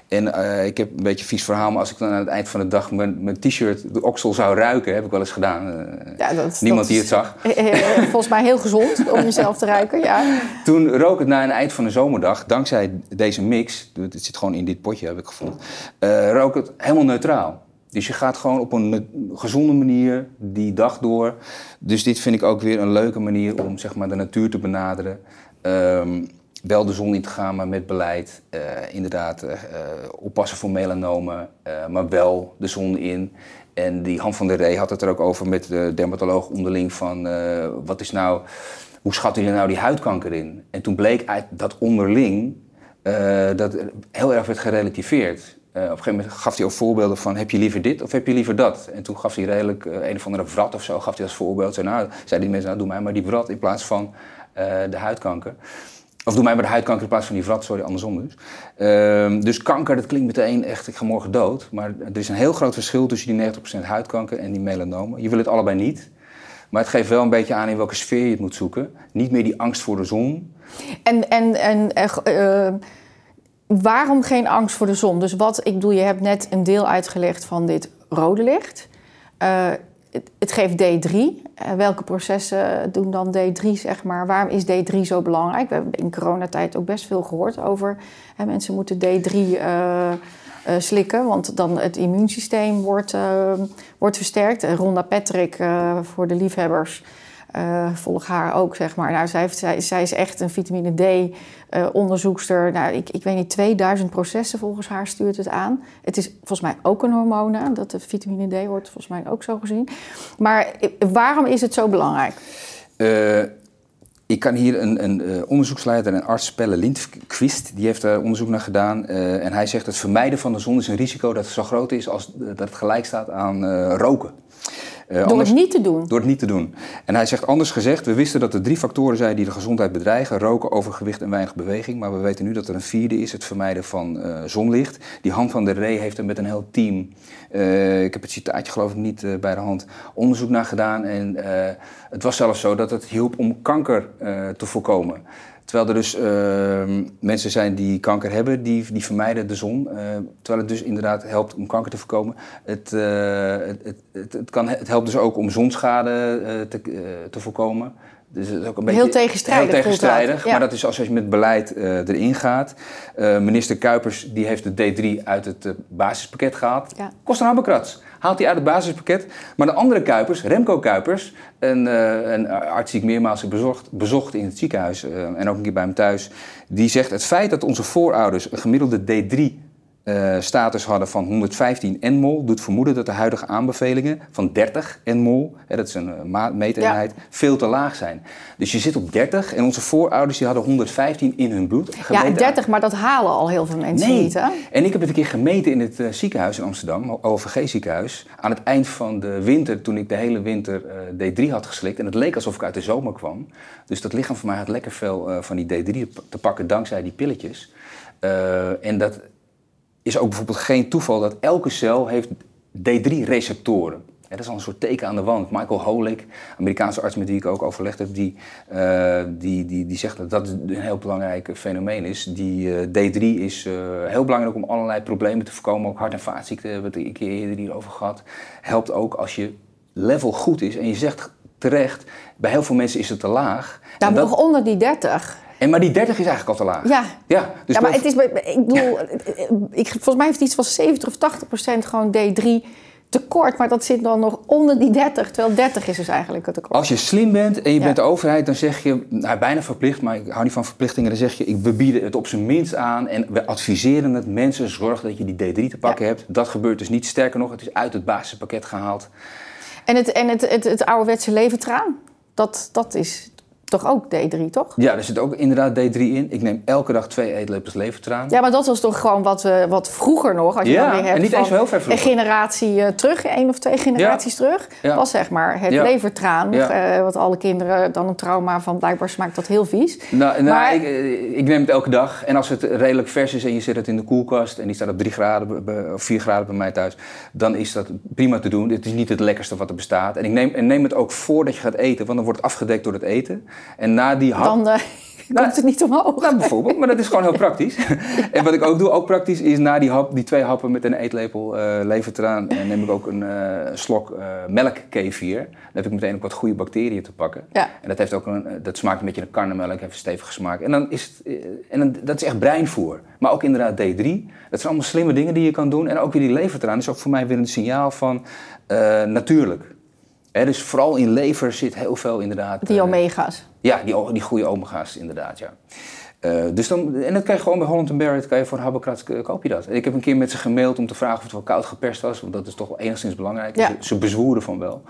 En uh, ik heb een beetje een vies verhaal, maar als ik dan aan het eind van de dag mijn, mijn t-shirt, de oksel zou ruiken, heb ik wel eens gedaan. Uh, ja, dat, niemand dat die het zag. Volgens mij heel gezond om jezelf te ruiken, ja. Toen rook het na een eind van de zomerdag, dankzij deze mix, het zit gewoon in dit potje heb ik gevoeld, uh, rook het helemaal neutraal. Dus je gaat gewoon op een gezonde manier die dag door. Dus dit vind ik ook weer een leuke manier om zeg maar, de natuur te benaderen. Um, wel de zon in te gaan, maar met beleid. Uh, inderdaad, uh, oppassen voor melanomen, uh, maar wel de zon in. En die Han van der Rhee had het er ook over met de dermatoloog onderling van... Uh, wat is nou, hoe schatten jullie nou die huidkanker in? En toen bleek uit dat onderling uh, dat heel erg werd gerelativeerd. Uh, op een gegeven moment gaf hij ook voorbeelden van, heb je liever dit of heb je liever dat? En toen gaf hij redelijk uh, een of andere wrat of zo, gaf hij als voorbeeld. Zei, nou, zeiden die mensen, nou, doe mij maar die wrat in plaats van uh, de huidkanker. Of doe mij maar de huidkanker in plaats van die wrat, sorry, andersom dus. Uh, dus kanker, dat klinkt meteen echt, ik ga morgen dood. Maar er is een heel groot verschil tussen die negentig procent huidkanker en die melanomen. Je wil het allebei niet. Maar het geeft wel een beetje aan in welke sfeer je het moet zoeken. Niet meer die angst voor de zon. En... en, en uh, waarom geen angst voor de zon? Dus wat, ik bedoel, je hebt net een deel uitgelegd van dit rode licht. Uh, het geeft D drie. Welke processen doen dan D drie, zeg maar? Waarom is D drie zo belangrijk? We hebben in coronatijd ook best veel gehoord over... Hè, mensen moeten D drie uh, uh, slikken, want dan het immuunsysteem wordt, uh, wordt versterkt. Ronda Patrick, uh, voor de liefhebbers, uh, volg haar ook, zeg maar. Nou, zij, heeft, zij, zij is echt een vitamine D uh, onderzoekster. Nou, ik, ik weet niet, tweeduizend processen volgens haar stuurt het aan. Het is volgens mij ook een hormoon, dat de vitamine D wordt volgens mij ook zo gezien. Maar waarom is het zo belangrijk? Uh, ik kan hier een, een uh, onderzoeksleider, een arts, Pelle Lindquist, die heeft daar onderzoek naar gedaan. Uh, en hij zegt dat het vermijden van de zon is een risico dat zo groot is als dat het gelijk staat aan uh, roken. Uh, door anders, het niet te doen? Door het niet te doen. En hij zegt, anders gezegd, we wisten dat er drie factoren zijn die de gezondheid bedreigen. Roken, overgewicht en weinig beweging. Maar we weten nu dat er een vierde is, het vermijden van uh, zonlicht. Die Han van der Rhee heeft er met een heel team, uh, ik heb het citaatje geloof ik niet uh, bij de hand, onderzoek naar gedaan. En uh, het was zelfs zo dat het hielp om kanker uh, te voorkomen. Terwijl er dus uh, mensen zijn die kanker hebben, die, die vermijden de zon. Uh, terwijl het dus inderdaad helpt om kanker te voorkomen. Het, uh, het, het, het, kan, het helpt dus ook om zonschade uh, te, uh, te voorkomen. Dus het is ook een beetje heel tegenstrijdig. Heel tegenstrijdig, ja. Maar dat is als je met beleid uh, erin gaat. Uh, minister Kuipers die heeft de D drie uit het uh, basispakket gehaald. Ja. Kost een habbekrats. Haalt hij uit het basispakket. Maar de andere Kuipers, Remco Kuipers, een, uh, een arts die ik meermaals heb bezocht, bezocht in het ziekenhuis uh, en ook een keer bij hem thuis, die zegt het feit dat onze voorouders een gemiddelde D drie Uh, status hadden van honderdvijftien nmol... doet vermoeden dat de huidige aanbevelingen van dertig nmol... Hè, dat is een uh, ma- meeteenheid, ja, veel te laag zijn. Dus je zit op dertig en onze voorouders die hadden honderdvijftien in hun bloed. Ja, dertig, aan... maar dat halen al heel veel mensen nee. niet, hè? En ik heb het een keer gemeten in het uh, ziekenhuis in Amsterdam, O V G-ziekenhuis... aan het eind van de winter, toen ik de hele winter uh, D drie had geslikt... en het leek alsof ik uit de zomer kwam. Dus dat lichaam van mij had lekker veel uh, van die D drie te pakken... dankzij die pilletjes. Uh, en dat... is ook bijvoorbeeld geen toeval dat elke cel heeft D drie receptoren. Ja, dat is al een soort teken aan de wand. Michael Holick, Amerikaanse arts met wie ik ook overlegd heb... die, uh, die, die, die zegt dat dat een heel belangrijk fenomeen is. Die uh, D drie is uh, heel belangrijk om allerlei problemen te voorkomen. Ook hart- en vaatziekten hebben we het een keer eerder hierover gehad. Helpt ook als je level goed is en je zegt terecht... bij heel veel mensen is het te laag. Nou, nog dat... onder die dertig... En maar die dertig is eigenlijk al te laag. Ja, ja, dus ja maar het is, ik bedoel, ik, volgens mij heeft iets van zeventig of tachtig procent gewoon D drie tekort. Maar dat zit dan nog onder die dertig, terwijl dertig is dus eigenlijk het tekort. Als je slim bent en je ja. bent de overheid, dan zeg je, nou, bijna verplicht, maar ik hou niet van verplichtingen. Dan zeg je, ik, we bieden het op zijn minst aan en we adviseren het mensen, zorg dat je die D drie te pakken ja. hebt. Dat gebeurt dus niet. Sterker nog, het is uit het basispakket gehaald. En het, en het, het, het ouderwetse leventraan, dat, dat is... toch ook D drie, toch? Ja, er zit ook inderdaad D drie in. Ik neem elke dag twee eetlepels levertraan. Ja, maar dat was toch gewoon wat, uh, wat vroeger nog... als je ja, dan weer hebt en niet van eens heel ver vroeger. Een generatie uh, terug, één of twee generaties ja. terug... Ja. was zeg maar het ja. levertraan. Ja. Uh, wat alle kinderen dan een trauma van... blijkbaar smaakt dat heel vies. Nou, nou maar... ik, ik neem het elke dag. En als het redelijk vers is en je zet het in de koelkast... en die staat op drie graden of vier graden bij mij thuis... dan is dat prima te doen. Het is niet het lekkerste wat er bestaat. En ik neem, en neem het ook voordat je gaat eten... want dan wordt het afgedekt door het eten... En na die hap... Dan uh, nou, komt het niet omhoog. Nou, bijvoorbeeld, maar dat is gewoon heel praktisch. Ja. En wat ik ook doe, ook praktisch, is na die hap, die twee happen met een eetlepel uh, levertraan... en neem ik ook een uh, slok uh, melk K vier. Dan heb ik meteen ook wat goede bacteriën te pakken. Ja. En dat, heeft ook een, dat smaakt een beetje naar karnemelk, heeft een stevige smaak. En, dan is het, uh, en dan, dat is echt breinvoer. Maar ook inderdaad D drie. Dat zijn allemaal slimme dingen die je kan doen. En ook weer die levertraan is ook voor mij weer een signaal van uh, natuurlijk... He, dus vooral in lever zit heel veel inderdaad... Die omega's. Uh, ja, die, die goede omega's inderdaad, ja. Uh, dus dan, en dat kan je gewoon bij Holland en Barrett, kan je voor een habbekrats koop je dat. En ik heb een keer met ze gemaild om te vragen of het wel koud geperst was. Want dat is toch wel enigszins belangrijk. Ja. Ze, ze bezwoeren van wel.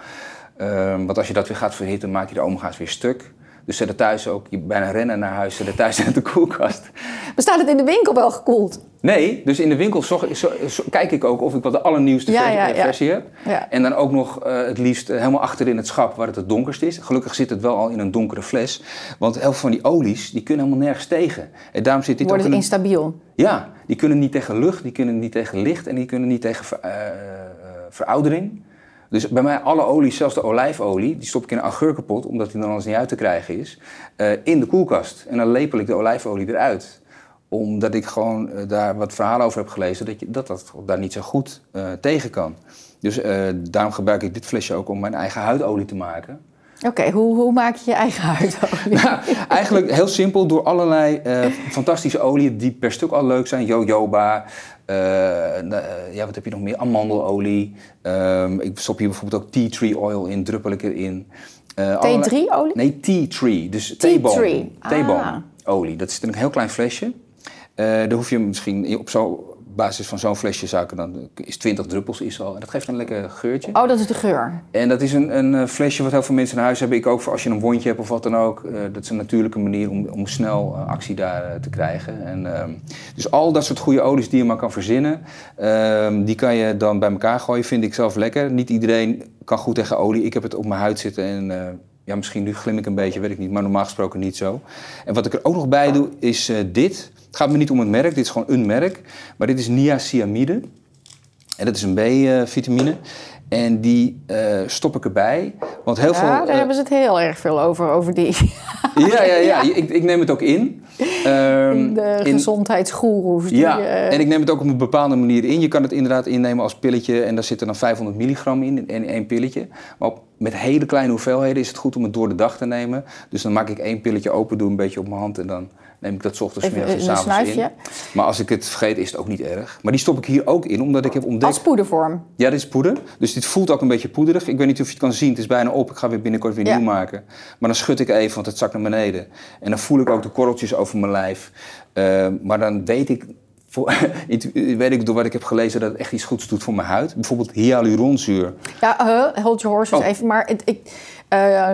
Uh, want als je dat weer gaat verhitten, maak je de omega's weer stuk. Dus zet het thuis ook, je bijna rennen naar huis, zet het thuis uit de koelkast. Bestaat het in de winkel wel gekoeld? Nee, dus in de winkel zo, zo, zo, kijk ik ook of ik wel de allernieuwste ja, versie, ja, versie ja. heb. Ja. En dan ook nog uh, het liefst uh, helemaal achterin het schap waar het het donkerst is. Gelukkig zit het wel al in een donkere fles. Want heel veel van die olies, die kunnen helemaal nergens tegen. En daarom zit dit Worden ook in instabiel? Een, ja, die kunnen niet tegen lucht, die kunnen niet tegen licht en die kunnen niet tegen ver, uh, veroudering. Dus bij mij alle olies, zelfs de olijfolie, die stop ik in een augurkenpot... omdat die dan anders niet uit te krijgen is, uh, in de koelkast. En dan lepel ik de olijfolie eruit... Omdat ik gewoon uh, daar wat verhalen over heb gelezen, dat je, dat, dat daar niet zo goed uh, tegen kan. Dus uh, daarom gebruik ik dit flesje ook om mijn eigen huidolie te maken. Oké, okay, hoe, hoe maak je je eigen huidolie? Nou, eigenlijk heel simpel, door allerlei uh, fantastische oliën die per stuk al leuk zijn. Jojoba, uh, uh, ja, wat heb je nog meer? Amandelolie. Um, ik stop hier bijvoorbeeld ook tea tree oil in, druppel ik erin. Uh, T drie-olie? Nee, tea tree, dus theeboom. Theeboomolie, dat zit in een heel klein flesje. Uh, dan hoef je misschien op zo'n... basis van zo'n flesje suiker, dan is twintig druppels is al. En dat geeft een lekker geurtje. Oh, dat is de geur. En dat is een, een flesje wat heel veel mensen in huis hebben. Ik ook voor als je een wondje hebt of wat dan ook. Uh, dat is een natuurlijke manier om, om snel uh, actie daar uh, te krijgen. En, uh, dus al dat soort goede olies die je maar kan verzinnen, uh, die kan je dan bij elkaar gooien. Vind ik zelf lekker. Niet iedereen kan goed tegen olie. Ik heb het op mijn huid zitten en... Uh, ja, misschien nu glim ik een beetje, weet ik niet, maar normaal gesproken niet zo. En wat ik er ook nog bij doe, is uh, dit. Het gaat me niet om het merk, dit is gewoon een merk. Maar dit is niacinamide. En dat is een B-vitamine. En die uh, stop ik erbij. Want heel ja, veel, daar uh, hebben ze het heel erg veel over, over die. Ja, ja, ja, ja. Ik, ik neem het ook in. Um, de gezondheidsgoeroes. Ja, die, uh... en ik neem het ook op een bepaalde manier in. Je kan het inderdaad innemen als pilletje. En daar zitten dan vijfhonderd milligram in, in één pilletje. Maar op, met hele kleine hoeveelheden is het goed om het door de dag te nemen. Dus dan maak ik één pilletje open, doe een beetje op mijn hand en dan... neem ik dat 's ochtends, middags en 's avonds in. Maar als ik het vergeet, is het ook niet erg. Maar die stop ik hier ook in, omdat ik heb ontdekt... Als poedervorm? Ja, dit is poeder. Dus dit voelt ook een beetje poederig. Ik weet niet of je het kan zien. Het is bijna op. Ik ga weer binnenkort weer ja. nieuw maken. Maar dan schud ik even, want het zakt naar beneden. En dan voel ik ook de korreltjes over mijn lijf. Uh, maar dan weet ik... weet ik door wat ik heb gelezen dat het echt iets goeds doet voor mijn huid. Bijvoorbeeld hyaluronzuur. Ja, uh, hold your horses oh. even. Maar ik, ik, uh,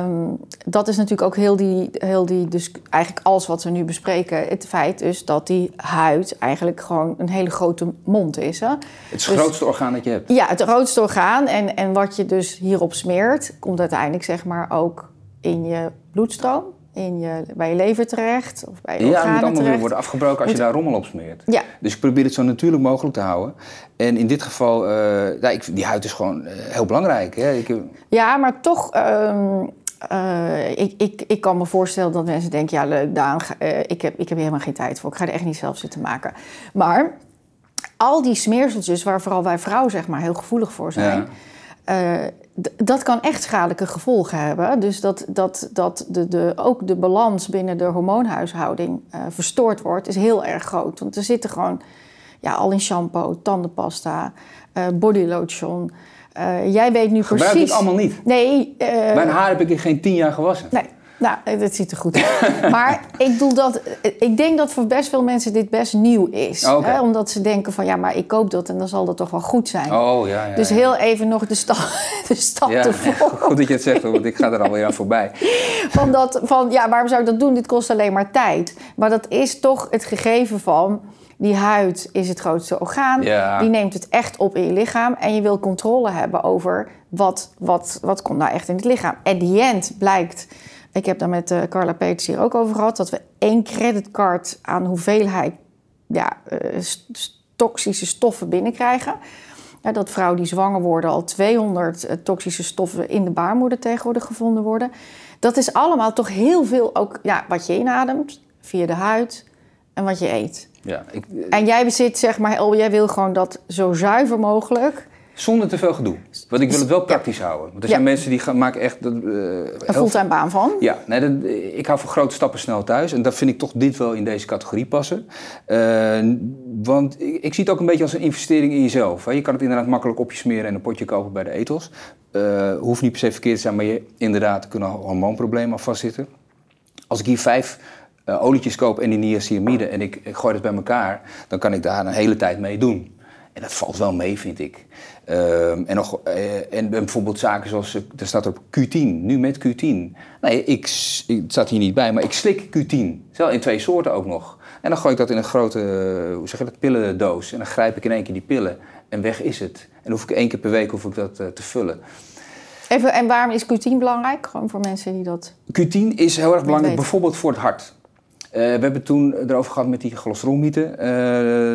um, dat is natuurlijk ook heel die, heel die... Dus eigenlijk alles wat we nu bespreken. Het feit is dat die huid eigenlijk gewoon een hele grote mond is. Hè? Het is het dus, grootste orgaan dat je hebt. Ja, het grootste orgaan. En, en wat je dus hierop smeert... komt uiteindelijk zeg maar ook in je bloedstroom. In je, bij je lever terecht of bij je organen terecht. Ja, het moet allemaal weer worden afgebroken als moet... je daar rommel op smeert. Ja. Dus ik probeer het zo natuurlijk mogelijk te houden. En in dit geval, uh, ja, ik, die huid is gewoon uh, heel belangrijk. Hè? Ik, uh... Ja, maar toch, um, uh, ik, ik, ik kan me voorstellen dat mensen denken... ja, leuk, Daan, uh, ik, heb, ik heb hier helemaal geen tijd voor. Ik ga er echt niet zelf zitten maken. Maar al die smeerseltjes waar vooral wij vrouwen zeg maar, heel gevoelig voor zijn... Ja. Uh, D- dat kan echt schadelijke gevolgen hebben. Dus dat, dat, dat de, de, ook de balans binnen de hormoonhuishouding uh, verstoord wordt, is heel erg groot. Want er zitten gewoon ja, al in shampoo, tandenpasta, uh, bodylotion. Uh, jij weet nu Gebruik precies... Gebruik ik allemaal niet. Nee. Uh... Mijn haar heb ik in geen tien jaar gewassen. Nee. Nou, het ziet er goed uit. Maar ik, doe dat, ik denk dat voor best veel mensen dit best nieuw is. Okay. Hè? Omdat ze denken van, ja, maar ik koop dat en dan zal dat toch wel goed zijn. Oh, ja, ja, dus heel ja. even nog de, sta- de stap ja, ervoor. Goed dat je het zegt, hoor, want ik ga er alweer aan voorbij. Van, dat, van, ja, waarom zou ik dat doen? Dit kost alleen maar tijd. Maar dat is toch het gegeven van... Die huid is het grootste orgaan. Ja. Die neemt het echt op in je lichaam. En je wil controle hebben over wat, wat, wat komt nou echt in het lichaam. At the end blijkt... Ik heb daar met uh, Carla Peters hier ook over gehad... dat we één creditcard aan hoeveelheid ja, uh, st- toxische stoffen binnenkrijgen. Ja, dat vrouwen die zwanger worden al tweehonderd uh, toxische stoffen... in de baarmoeder tegenwoordig gevonden worden. Dat is allemaal toch heel veel ook ja, wat je inademt... via de huid en wat je eet. Ja, ik, uh, en jij bezit, zeg maar, oh, jij wil gewoon dat zo zuiver mogelijk... Zonder te veel gedoe. Want ik wil het wel praktisch ja. houden. Want er zijn ja. mensen die gaan, maken echt... Uh, een fulltime baan van. Ja, nee, dat, ik hou van grote stappen snel thuis. En dat vind ik toch dit wel in deze categorie passen. Uh, want ik, ik zie het ook een beetje als een investering in jezelf. Hè. Je kan het inderdaad makkelijk op je smeren en een potje kopen bij de etels. Uh, hoeft niet per se verkeerd te zijn, maar je inderdaad kunnen hormoonproblemen aan vastzitten. Als ik hier vijf... Uh, olietjes koop en die niacinamide en ik, ik gooi dat bij elkaar... dan kan ik daar een hele tijd mee doen. En dat valt wel mee, vind ik. Uh, en, nog, uh, en bijvoorbeeld zaken zoals... er staat op Q tien, nu met Q tien. Nee, ik, ik, het staat hier niet bij, maar ik slik Q tien. Wel in twee soorten ook nog. En dan gooi ik dat in een grote, hoe zeg je dat, pillendoos. En dan grijp ik in één keer die pillen. En weg is het. En dan hoef ik één keer per week hoef ik dat uh, te vullen. Even, en waarom is Q tien belangrijk? Gewoon voor mensen die dat... Q tien is heel erg belangrijk, bijvoorbeeld voor het hart... Uh, we hebben toen erover gehad met die cholesterolmythe.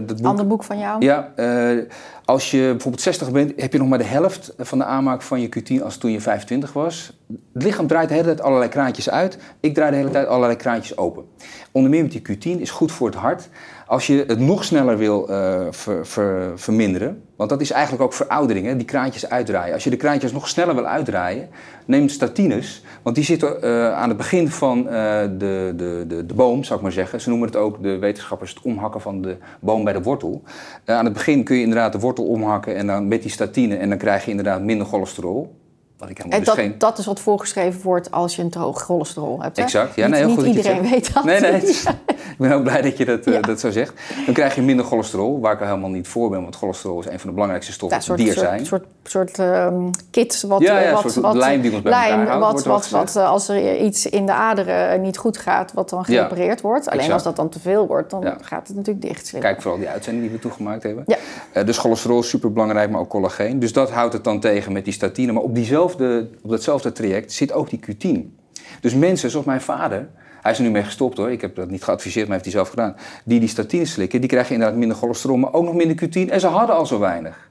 Uh, dat boek. Ander boek van jou? Ja. Uh, als je bijvoorbeeld zestig bent, heb je nog maar de helft van de aanmaak van je Q tien als toen je vijfentwintig was. Het lichaam draait de hele tijd allerlei kraantjes uit. Ik draai de hele tijd allerlei kraantjes open. Onder meer met die Q tien is goed voor het hart. Als je het nog sneller wil uh, ver, ver, verminderen, want dat is eigenlijk ook veroudering, hè, die kraantjes uitdraaien. Als je de kraantjes nog sneller wil uitdraaien, neem statines. Want die zitten uh, aan het begin van uh, de, de, de, de boom, zou ik maar zeggen. Ze noemen het ook, de wetenschappers, het omhakken van de boom bij de wortel. Uh, aan het begin kun je inderdaad de wortel omhakken en dan met die statine en dan krijg je inderdaad minder cholesterol. Wat ik en dat, dus geen... dat is wat voorgeschreven wordt als je een droog cholesterol hebt. Hè? Exact. Ja, niet nee, heel niet goed iedereen dat weet dat. Nee, nee, het is... ja. Ik ben ook blij dat je dat, uh, ja. dat zo zegt. Dan krijg je minder cholesterol, waar ik er helemaal niet voor ben. Want cholesterol is een van de belangrijkste stoffen die ja, er zijn. Een soort, soort, soort um, kit, wat, ja, ja, wat, soort wat, lijm die ons bij lijm, elkaar houdt, wat, wat, wat, wat als er iets in de aderen niet goed gaat, wat dan gerepareerd ja, wordt. Alleen exact. Als dat dan te veel wordt, dan ja. gaat het natuurlijk dicht zitten. Kijk vooral die uitzending die we toegemaakt hebben. Ja. Uh, dus cholesterol is superbelangrijk, maar ook collageen. Dus dat houdt het dan tegen met die statine. Maar op diezelfde De, op datzelfde traject zit ook die Q tien. Dus mensen zoals mijn vader, hij is er nu mee gestopt hoor, ik heb dat niet geadviseerd, maar hij heeft die zelf gedaan, die die statine slikken, die krijgen inderdaad minder cholesterol, maar ook nog minder Q tien en ze hadden al zo weinig.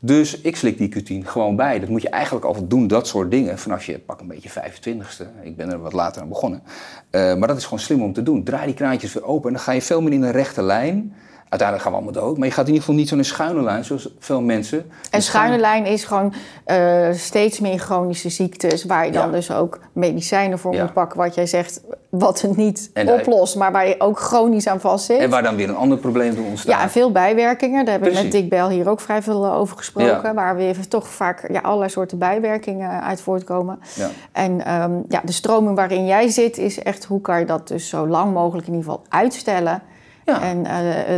Dus ik slik die Q tien gewoon bij. Dat moet je eigenlijk al doen, dat soort dingen. Vanaf je pak een beetje vijfentwintigste. Ik ben er wat later aan begonnen. Uh, maar dat is gewoon slim om te doen. Draai die kraantjes weer open en dan ga je veel meer in een rechte lijn. Uiteindelijk gaan we allemaal dood. Maar je gaat in ieder geval niet zo'n schuine lijn zoals veel mensen. Een schuine lijn is gewoon uh, steeds meer chronische ziektes. Waar je dan ja. dus ook medicijnen voor ja. moet pakken. Wat jij zegt, wat het niet en oplost. Maar waar je ook chronisch aan vast zit. En waar dan weer een ander probleem door ontstaat. Ja, en veel bijwerkingen. Daar hebben we met Dick Bel hier ook vrij veel over gesproken. Ja. Waar weer toch vaak ja, allerlei soorten bijwerkingen uit voortkomen. Ja. En um, ja, de stroming waarin jij zit is echt... hoe kan je dat dus zo lang mogelijk in ieder geval uitstellen... Ja. En uh,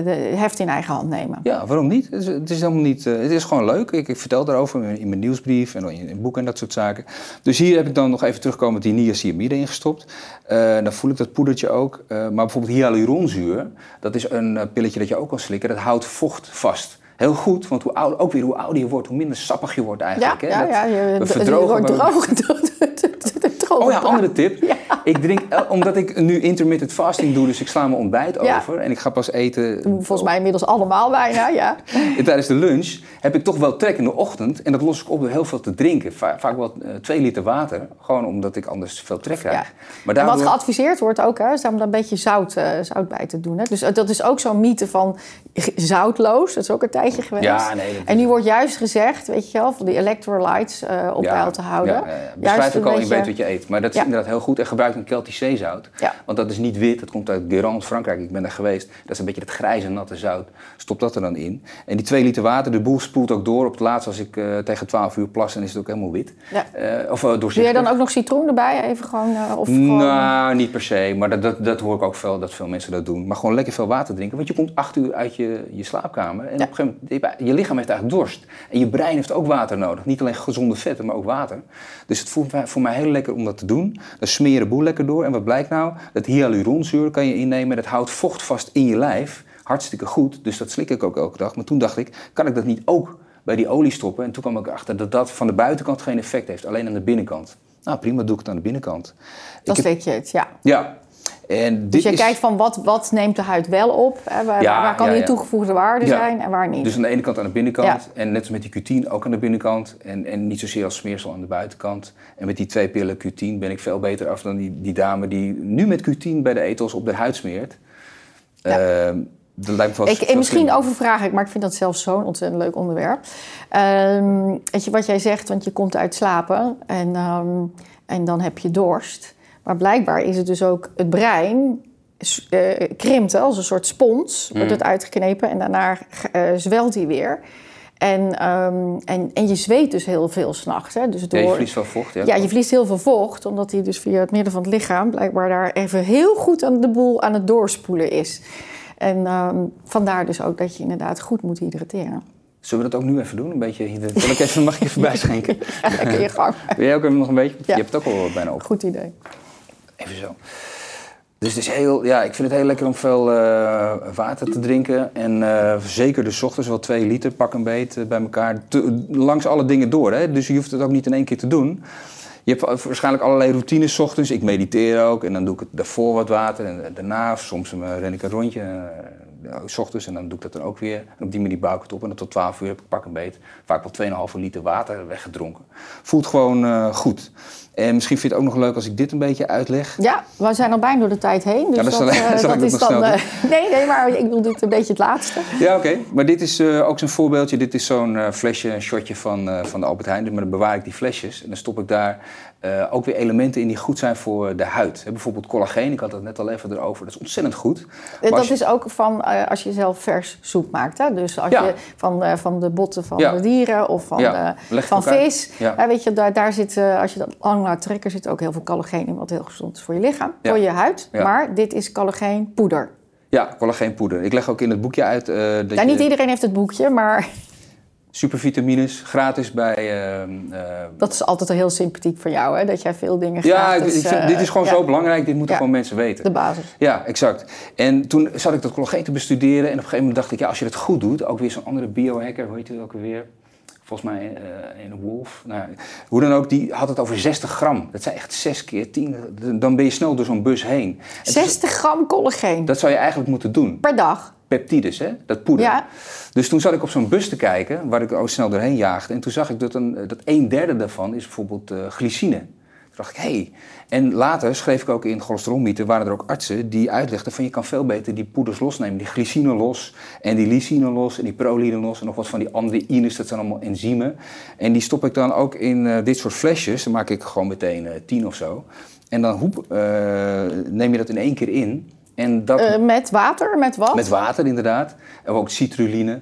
de heft in eigen hand nemen. Ja, waarom niet? Het is, het is helemaal niet. Uh, het is gewoon leuk. Ik, ik vertel daarover in mijn nieuwsbrief en in een boek en dat soort zaken. Dus hier heb ik dan nog even terugkomen met die niacinamide ingestopt. Uh, dan voel ik dat poedertje ook. Uh, maar bijvoorbeeld hyaluronzuur, dat is een pilletje dat je ook kan slikken. Dat houdt vocht vast. Heel goed, want hoe ouder, ook weer hoe ouder je wordt, hoe minder sappig je wordt eigenlijk. Ja, hè? Dat, ja, ja. Je, je wordt droog. Oh ja, andere tip. Ja. Ik drink, omdat ik nu intermittent fasting doe, dus ik sla mijn ontbijt ja. over. En ik ga pas eten... Volgens mij inmiddels allemaal bijna, ja. En tijdens de lunch heb ik toch wel trek in de ochtend. En dat los ik op door heel veel te drinken. Va- vaak wel uh, twee liter water. Gewoon omdat ik anders veel trek krijg. Ja. Maar daardoor... Wat geadviseerd wordt ook, hè, is daar een beetje zout, uh, zout bij te doen. Hè? Dus uh, dat is ook zo'n mythe van zoutloos. Dat is ook een tijdje geweest. Ja, nee, en nu wordt juist gezegd, weet je wel, van die electrolytes uh, op ja, peil te houden. Ja, ja, ja. Beschrijf ook al, beetje... je weet wat je eet. Maar dat is ja. inderdaad heel goed. En gebruik een keltisch zeezout. Ja. Want dat is niet wit. Dat komt uit Guérande, Frankrijk. Ik ben daar geweest. Dat is een beetje dat grijze, natte zout. Stop dat er dan in. En die twee liter water, de boel spoelt ook door. Op het laatst, als ik uh, tegen twaalf uur plas, dan is het ook helemaal wit. Ja. Uh, of uh, doorzichtig. Doe jij dan ook nog citroen erbij? Even gewoon, uh, of gewoon... Nou, niet per se. Maar dat, dat, dat hoor ik ook veel, dat veel mensen dat doen. Maar gewoon lekker veel water drinken. Want je komt acht uur uit je, je slaapkamer. En ja. op een gegeven moment, je, je lichaam heeft eigenlijk dorst. En je brein heeft ook water nodig. Niet alleen gezonde vetten, maar ook water. Dus het voelt voor mij heel lekker om dat te doen. Dan smeer je de boel lekker door. En wat blijkt nou? Dat hyaluronzuur kan je innemen. Dat houdt vocht vast in je lijf. Hartstikke goed. Dus dat slik ik ook elke dag. Maar toen dacht ik, kan ik dat niet ook bij die olie stoppen? En toen kwam ik erachter dat dat van de buitenkant geen effect heeft. Alleen aan de binnenkant. Nou prima, doe ik het aan de binnenkant. Dan slik je het, ja. Ja. En dit dus je is... kijkt van wat, wat neemt de huid wel op, hè? Waar, ja, waar kan ja, die ja. toegevoegde waarde ja. zijn en waar niet. Dus aan de ene kant aan de binnenkant ja. en net als met die Q tien ook aan de binnenkant en, en niet zozeer als smeersel aan de buitenkant. En met die twee pillen Q tien ben ik veel beter af dan die, die dame die nu met Q tien bij de etels op de huid smeert. Ja. Uh, dat lijkt me wel ik, en misschien slim. Overvraag ik, maar ik vind dat zelfs zo'n ontzettend leuk onderwerp. Um, weet je wat jij zegt, want je komt uit slapen en, um, en dan heb je dorst. Maar blijkbaar is het dus ook het brein uh, krimpt als een soort spons. Mm. Wordt het uitgeknepen en daarna uh, zwelt hij weer. En, um, en, en je zweet dus heel veel 's nachts. Dus door... ja, je verliest wel vocht. Ja, ja je verliest heel veel vocht. Omdat hij dus via het midden van het lichaam... blijkbaar daar even heel goed aan de boel aan het doorspoelen is. En um, vandaar dus ook dat je inderdaad goed moet hydrateren. Zullen we dat ook nu even doen? Een beetje hydrateren. Ik even, mag ik even bijschenken? Ja, lekker je gang. Wil jij ook even nog een beetje? Ja. Je hebt het ook al bijna op. Goed idee. Even zo. Dus het is heel, ja, ik vind het heel lekker om veel uh, water te drinken. En uh, zeker dus 's ochtends wel twee liter, pak een beet, uh, bij elkaar. Te, langs alle dingen door, hè? Dus je hoeft het ook niet in één keer te doen. Je hebt waarschijnlijk allerlei routines 's ochtends. Ik mediteer ook en dan doe ik het daarvoor wat water. En daarna, soms uh, ren ik een rondje, uh, ja, 's ochtends en dan doe ik dat dan ook weer. En op die manier bouw ik het op. En dan tot twaalf uur heb ik pak een beet, vaak wel twee komma vijf liter water weggedronken. Voelt gewoon uh, goed. En misschien vind je het ook nog leuk als ik dit een beetje uitleg. Ja, we zijn al bijna door de tijd heen. Dus ja, dat, dat, zal, uh, zal dat is nog dan... Uh, nee, nee, maar ik bedoel dit een beetje het laatste. Ja, oké. Okay. Maar dit is uh, ook zo'n voorbeeldje. Dit is zo'n uh, flesje, een shotje van, uh, van de Albert Heijn. Maar dan bewaar ik die flesjes. En dan stop ik daar uh, ook weer elementen in die goed zijn voor de huid. He, bijvoorbeeld collageen. Ik had het net al even erover. Dat is ontzettend goed. Maar dat je... is ook van uh, als je zelf vers soep maakt. Hè? Dus als ja. je van, uh, van de botten van ja. de dieren of van, ja. de, van vis. Ja. Uh, weet je, daar, daar zit, uh, als je dat lang Nou, trekker zit ook heel veel collageen in, wat heel gezond is voor je lichaam, ja. voor je huid. Ja. Maar dit is collageenpoeder. Ja, collageenpoeder. Ik leg ook in het boekje uit... Uh, dat ja, je... Niet iedereen heeft het boekje, maar... Supervitamines, gratis bij... Uh, uh... Dat is altijd al heel sympathiek voor jou, hè? Dat jij veel dingen ja, gratis... Ik, ik vind, uh, dit is gewoon ja. zo belangrijk, dit moeten ja. gewoon mensen weten. De basis. Ja, exact. En toen zat ik dat collageen te bestuderen en op een gegeven moment dacht ik... ja, als je dat goed doet, ook weer zo'n andere biohacker, hoe heet het ook weer... Volgens mij uh, in Wolf. Nou, hoe dan ook, die had het over zestig gram. Dat zijn echt zes keer tien. Dan ben je snel door zo'n bus heen. En zestig gram collageen? Dat zou je eigenlijk moeten doen. Per dag? Peptides, hè? Dat poeder. Ja. Dus toen zat ik op zo'n bus te kijken, waar ik ook snel doorheen jaagde. En toen zag ik dat een, dat een derde daarvan is bijvoorbeeld uh, glycine. Toen dacht ik, hé. Hey. En later schreef ik ook in cholesterolmythe, waren er ook artsen die uitlegden van je kan veel beter die poeders losnemen. Die glycine los en die lysine los en die proline los en nog wat van die andere ines, dat zijn allemaal enzymen. En die stop ik dan ook in uh, dit soort flesjes, dan maak ik gewoon meteen uh, tien of zo. En dan hoep, uh, neem je dat in één keer in. En dat... uh, met water? Met wat? Met water inderdaad. En ook citruline.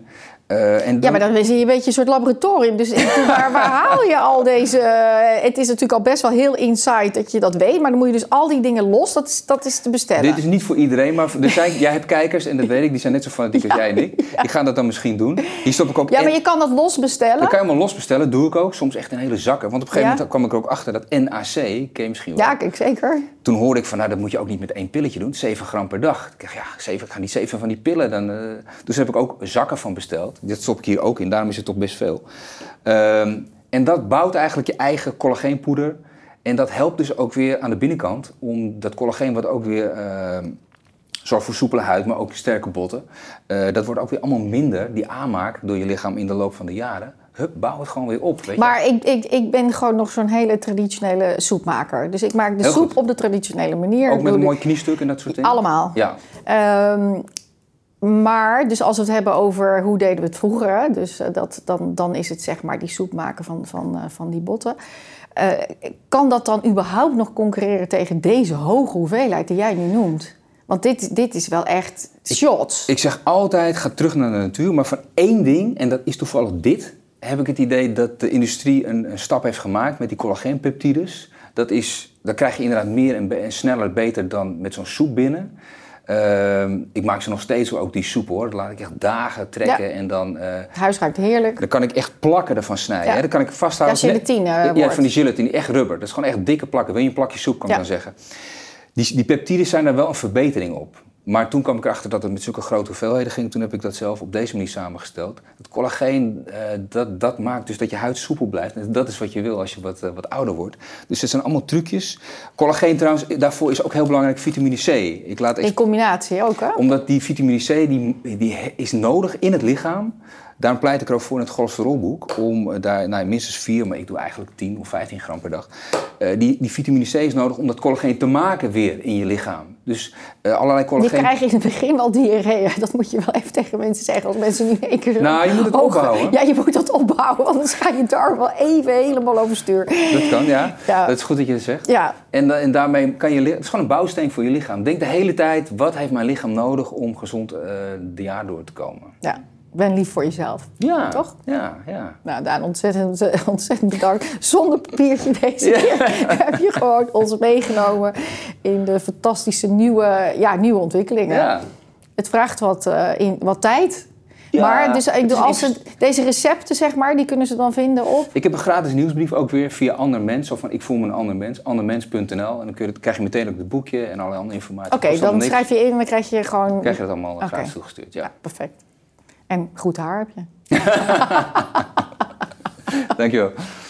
Uh, en dan... Ja, maar dan is je een beetje een soort laboratorium. Dus waar, waar haal je al deze... Uh, het is natuurlijk al best wel heel insight dat je dat weet. Maar dan moet je dus al die dingen los. Dat is, dat is te bestellen. Dit is niet voor iedereen. Maar dus jij, jij hebt kijkers, en dat weet ik. Die zijn net zo fanatiek ja, als jij en ik. Ja. Ik ga dat dan misschien doen. Hier stop ik ook ja, maar en... je kan dat los bestellen. Dat kan je helemaal los bestellen. Doe ik ook. Soms echt in hele zakken. Want op een gegeven ja. moment kwam ik er ook achter dat N A C... Ken je misschien wel. Ja, kijk, zeker. Toen hoorde ik van, nou, dat moet je ook niet met één pilletje doen. zeven gram per dag. Ik dacht, ja, zeven, ik ga niet zeven van die pillen. Dan, uh... Dus daar heb ik ook zakken van besteld. Dat stop ik hier ook in, daarom is het toch best veel. Um, en dat bouwt eigenlijk je eigen collageenpoeder. En dat helpt dus ook weer aan de binnenkant om dat collageen, wat ook weer uh, zorgt voor soepele huid, maar ook sterke botten. Uh, dat wordt ook weer allemaal minder, die aanmaak door je lichaam in de loop van de jaren. Hup, bouw het gewoon weer op. Weet maar je? Ik, ik, ik ben gewoon nog zo'n hele traditionele soepmaker. Dus ik maak de Heel soep goed. op de traditionele manier. Ook met een mooi kniestuk en dat soort dingen? Allemaal. Ja. Um, Maar, dus als we het hebben over hoe deden we het vroeger... Hè? Dus uh, dat, dan, dan is het zeg maar die soep maken van, van, uh, van die botten. Uh, kan dat dan überhaupt nog concurreren tegen deze hoge hoeveelheid die jij nu noemt? Want dit, dit is wel echt shots. Ik, ik zeg altijd, ga terug naar de natuur. Maar van één ding, en dat is toevallig dit... heb ik het idee dat de industrie een, een stap heeft gemaakt met die collageenpeptides. Dat is, dan krijg je inderdaad meer en, en sneller beter dan met zo'n soep binnen... Uh, ik maak ze nog steeds ook die soep hoor. Dat laat ik echt dagen trekken ja. en dan... Uh, het huis ruikt heerlijk. Dan kan ik echt plakken ervan snijden. Ja. Hè? Dan kan ik vasthouden... Ja, gelatine uh, Ja, van die gelatine. Echt rubber. Dat is gewoon echt dikke plakken. Wil je een plakje soep, kan ja. ik dan zeggen. Die, die peptides zijn daar wel een verbetering op. Maar toen kwam ik erachter dat het met zulke grote hoeveelheden ging. Toen heb ik dat zelf op deze manier samengesteld. Het collageen, uh, dat, dat maakt dus dat je huid soepel blijft. En dat is wat je wil als je wat, uh, wat ouder wordt. Dus het zijn allemaal trucjes. Collageen trouwens, daarvoor is ook heel belangrijk vitamine C. Ik laat even... In combinatie ook, hè? Omdat die vitamine C die, die is nodig in het lichaam. Daarom pleit ik er ook voor in het cholesterolboek om daar nou, minstens vier, maar ik doe eigenlijk tien of vijftien gram per dag. Uh, die, die vitamine C is nodig om dat collageen te maken weer in je lichaam. Dus uh, allerlei collageen... Je krijgt in het begin wel diarree. Dat moet je wel even tegen mensen zeggen als mensen nu in één keer... Nou, je moet het ogen... opbouwen. Ja, je moet dat opbouwen, anders ga je darm wel even helemaal overstuur. Dat kan, ja. ja. Dat is goed dat je dat zegt. Ja. En, en daarmee kan je... Het is gewoon een bouwsteen voor je lichaam. Denk de hele tijd, wat heeft mijn lichaam nodig om gezond uh, de jaar door te komen? Ja. Ben lief voor jezelf, ja, toch? Ja, ja. Nou, Daan, ontzettend, ontzettend bedankt. Zonder papiertje deze ja. keer heb je gewoon ons meegenomen in de fantastische nieuwe, ja, nieuwe ontwikkelingen. Ja. Het vraagt wat, uh, in, wat tijd. Ja, maar dus ik doe als ze deze recepten, zeg maar, die kunnen ze dan vinden op... Ik heb een gratis nieuwsbrief ook weer via Andermens. Of van ik voel me een Andermens. Andermens punt n l. En dan kun je, krijg je meteen ook het boekje en allerlei andere informatie. Oké, okay, dan schrijf je in en dan krijg je gewoon... Dan krijg je dat allemaal okay. gratis toegestuurd, ja. ja. Perfect. En goed haar heb je. Dankjewel.